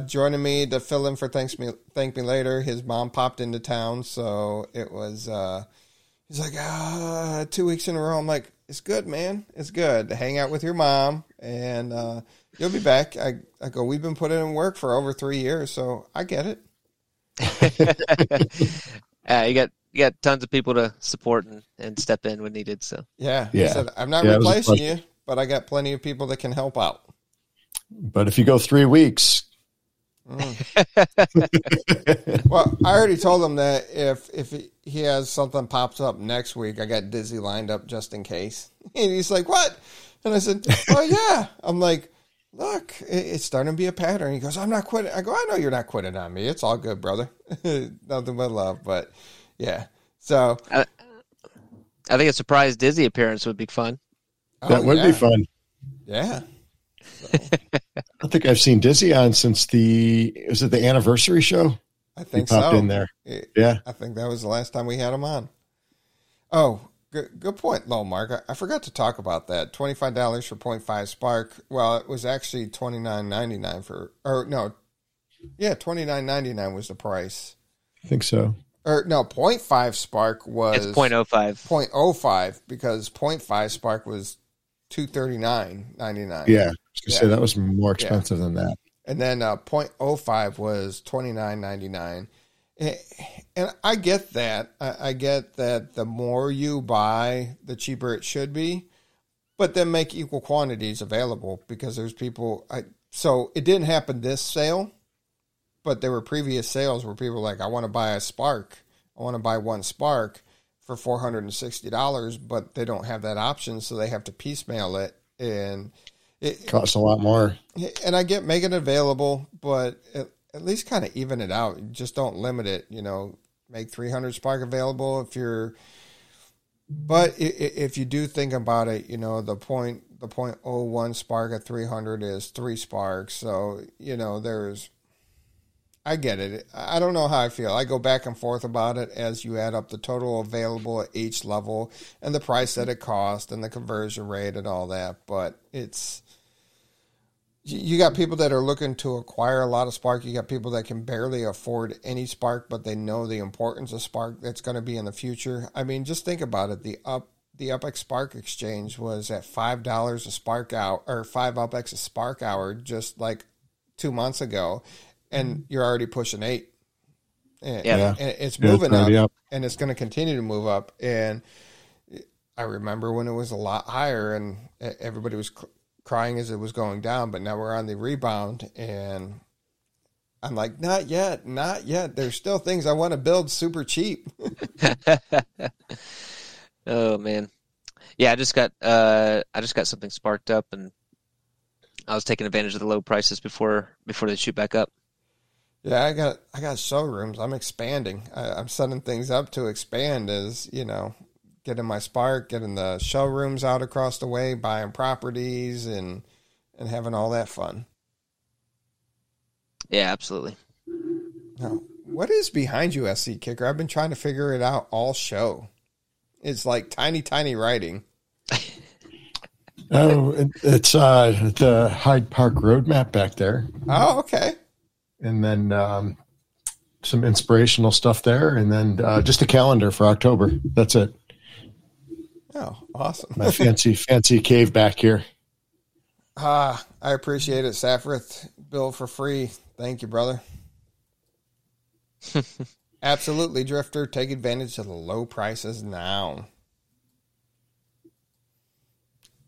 joining me to fill in for Thank Me Later. His mom popped into town, so it was. He's like, 2 weeks in a row. I'm like, it's good, man. It's good to hang out with your mom and. You'll be back. I go, we've been putting in work for over 3 years, so I get it. You got tons of people to support and step in when needed. So yeah. Said, I'm not replacing you, but I got plenty of people that can help out. But if you go 3 weeks. Well, I already told him that if he has something pops up next week, I got Dizzy lined up just in case. And he's like, what? And I said, oh, yeah. I'm like, look, it's starting to be a pattern. He goes, I'm not quitting. I go, I know you're not quitting on me. It's all good, brother. Nothing but love. But yeah. So I think a surprise Dizzy appearance would be fun. That would be fun. Yeah. So. I don't think I've seen Dizzy on since the anniversary show? I think so. He popped in there. Yeah. I think that was the last time we had him on. Oh, Good point, Low Mark. I forgot to talk about that. $25 for 0.5 Spark. Well, it was actually $29.99 $29.99 was the price. I think so. Or no, 0.5 Spark was 0.05. 0.05 because 0.5 Spark was $239.99. Yeah, I was gonna say that was more expensive than that. And then 0.05 was $29.99. And I get that. I get that the more you buy, the cheaper it should be, but then make equal quantities available because there's people. So it didn't happen this sale, but there were previous sales where people were like, I want to buy a spark. I want to buy one spark for $460, but they don't have that option. So they have to piecemeal it. And it costs a lot more. And I get making it available, but at least kind of even it out. Just don't limit it. Make 300 spark available if you're. But if you do think about it, the 0.01 spark at 300 is 3 sparks. So there's. I get it. I don't know how I feel. I go back and forth about it as you add up the total available at each level and the price that it costs and the conversion rate and all that. But it's. You got people that are looking to acquire a lot of spark. You got people that can barely afford any spark, but they know the importance of spark that's going to be in the future. I mean, just think about it. The UPX Spark Exchange was at $5 a spark hour, or 5 UPX a spark hour, just like 2 months ago, and you're already pushing 8. And it's moving up, and it's going to continue to move up. And I remember when it was a lot higher, and everybody was crying as it was going down. But now we're on the rebound, and I'm like, not yet. There's still things I want to build super cheap. Oh man, yeah. I just got something sparked up, and I was taking advantage of the low prices before they shoot back up. Yeah, I got showrooms. I'm expanding. I'm setting things up to expand, as you know, getting my spark, getting the showrooms out across the way, buying properties, and having all that fun. Yeah, absolutely. Now, what is behind you, SC Kicker? I've been trying to figure it out all show. It's like tiny writing. Oh, it's the Hyde Park roadmap back there. Oh, okay. And then some inspirational stuff there. And then just a calendar for October. That's it. Oh, awesome. My fancy cave back here. I appreciate it, Safrith. Bill for free. Thank you, brother. Absolutely, Drifter. Take advantage of the low prices now.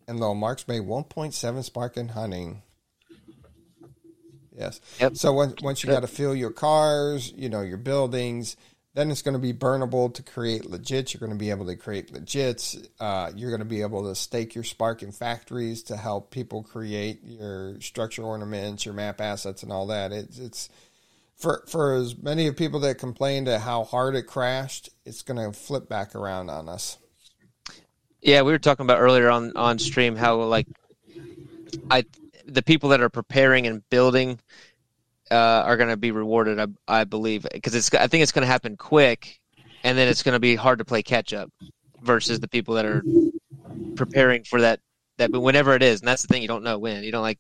And Lowell Marks made 1.7 spark in hunting. Yes. Yep. So once you got to fill your cars, you know, your buildings, then it's going to be burnable to create legits. You're going to be able to create legits. You're going to be able to stake your spark in factories to help people create your structure ornaments, your map assets, and all that. It's for as many people that complained at how hard it crashed, it's going to flip back around on us. Yeah, we were talking about earlier on stream how like the people that are preparing and building are going to be rewarded, I believe, because I think it's going to happen quick, and then it's going to be hard to play catch up versus the people that are preparing for that, but whenever it is, and that's the thing, you don't know when. You don't like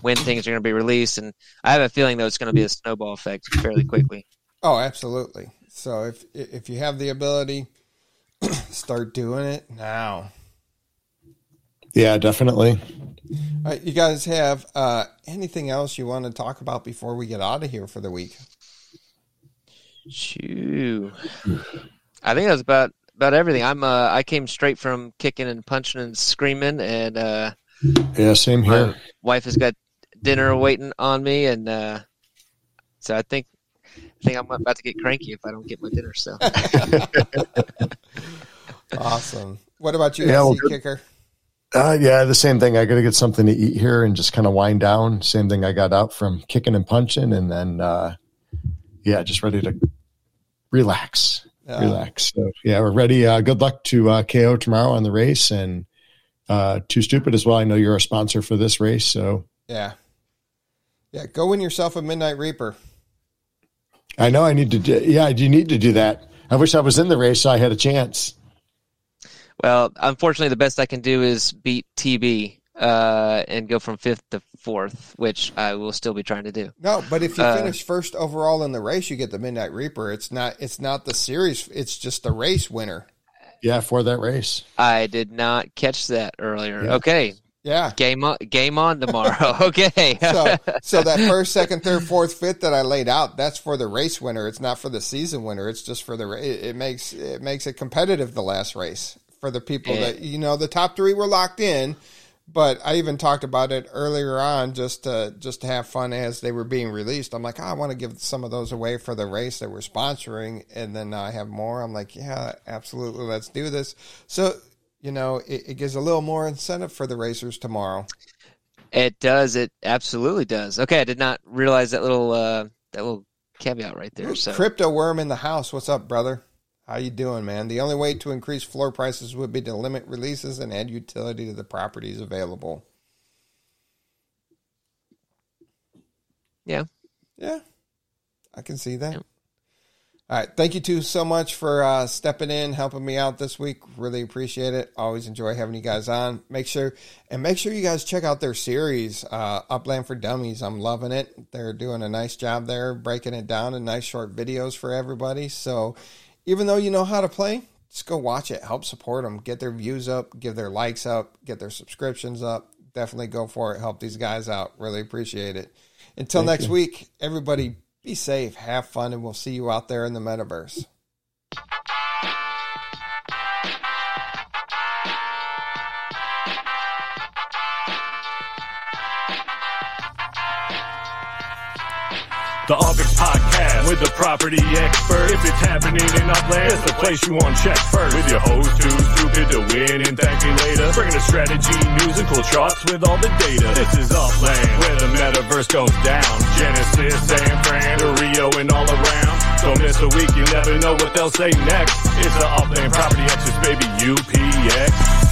when things are going to be released, and I have a feeling though it's going to be a snowball effect fairly quickly. Oh, absolutely. So if you have the ability, start doing it now. Yeah, definitely. All right, you guys have anything else you want to talk about before we get out of here for the week? Shoo. I think that's about everything. I came straight from kicking and punching and screaming, and yeah, same here. My wife has got dinner waiting on me, and so I think I'm about to get cranky if I don't get my dinner. So awesome. What about you, Kicker? Yeah, the same thing. I got to get something to eat here and just kind of wind down. Same thing. I got out from kicking and punching, and then, just ready to relax. So yeah, we're ready. Good luck to KO tomorrow on the race, and Too Stupid as well. I know you're a sponsor for this race, so yeah. Go win yourself a Midnight Reaper. I know. I need to. I do need to do that. I wish I was in the race so I had a chance. Well, unfortunately, the best I can do is beat TB and go from 5th to 4th, which I will still be trying to do. No, but if you finish first overall in the race, you get the Midnight Reaper. It's not the series. It's just the race winner. Yeah, for that race. I did not catch that earlier. Yeah. Okay. Yeah. Game on tomorrow. Okay. So that first, second, third, fourth, fifth that I laid out, that's for the race winner. It's not for the season winner. It's just for the race. It makes it competitive, the last race. For the people that, you know, the top three were locked in, but I even talked about it earlier on just to have fun as they were being released. I'm like, I want to give some of those away for the race that we're sponsoring, and then I have more. I'm like, yeah, absolutely, let's do this. So, you know, it gives a little more incentive for the racers tomorrow. It does. It absolutely does. Okay, I did not realize that little caveat right there. So Crypto Worm in the house. What's up, brother? How you doing, man? The only way to increase floor prices would be to limit releases and add utility to the properties available. Yeah. Yeah. I can see that. Yeah. All right. Thank you two so much for stepping in, helping me out this week. Really appreciate it. Always enjoy having you guys on. Make sure you guys check out their series, Upland for Dummies. I'm loving it. They're doing a nice job there, breaking it down in nice short videos for everybody. So, even though you know how to play, just go watch it. Help support them. Get their views up. Give their likes up. Get their subscriptions up. Definitely go for it. Help these guys out. Really appreciate it. Until next week, everybody, Be safe, have fun, and we'll see you out there in the metaverse. The UPX Podcast with the property expert. If it's happening in Upland, it's the place you want check first. With your hoes too stupid to win and thank me later. Bringing the strategy, news, and cool charts with all the data. This is Upland, where the metaverse goes down. Genesis, San Fran, to Rio, and all around. Don't miss a week, you never know what they'll say next. It's the Upland Property Experts, baby, UPX.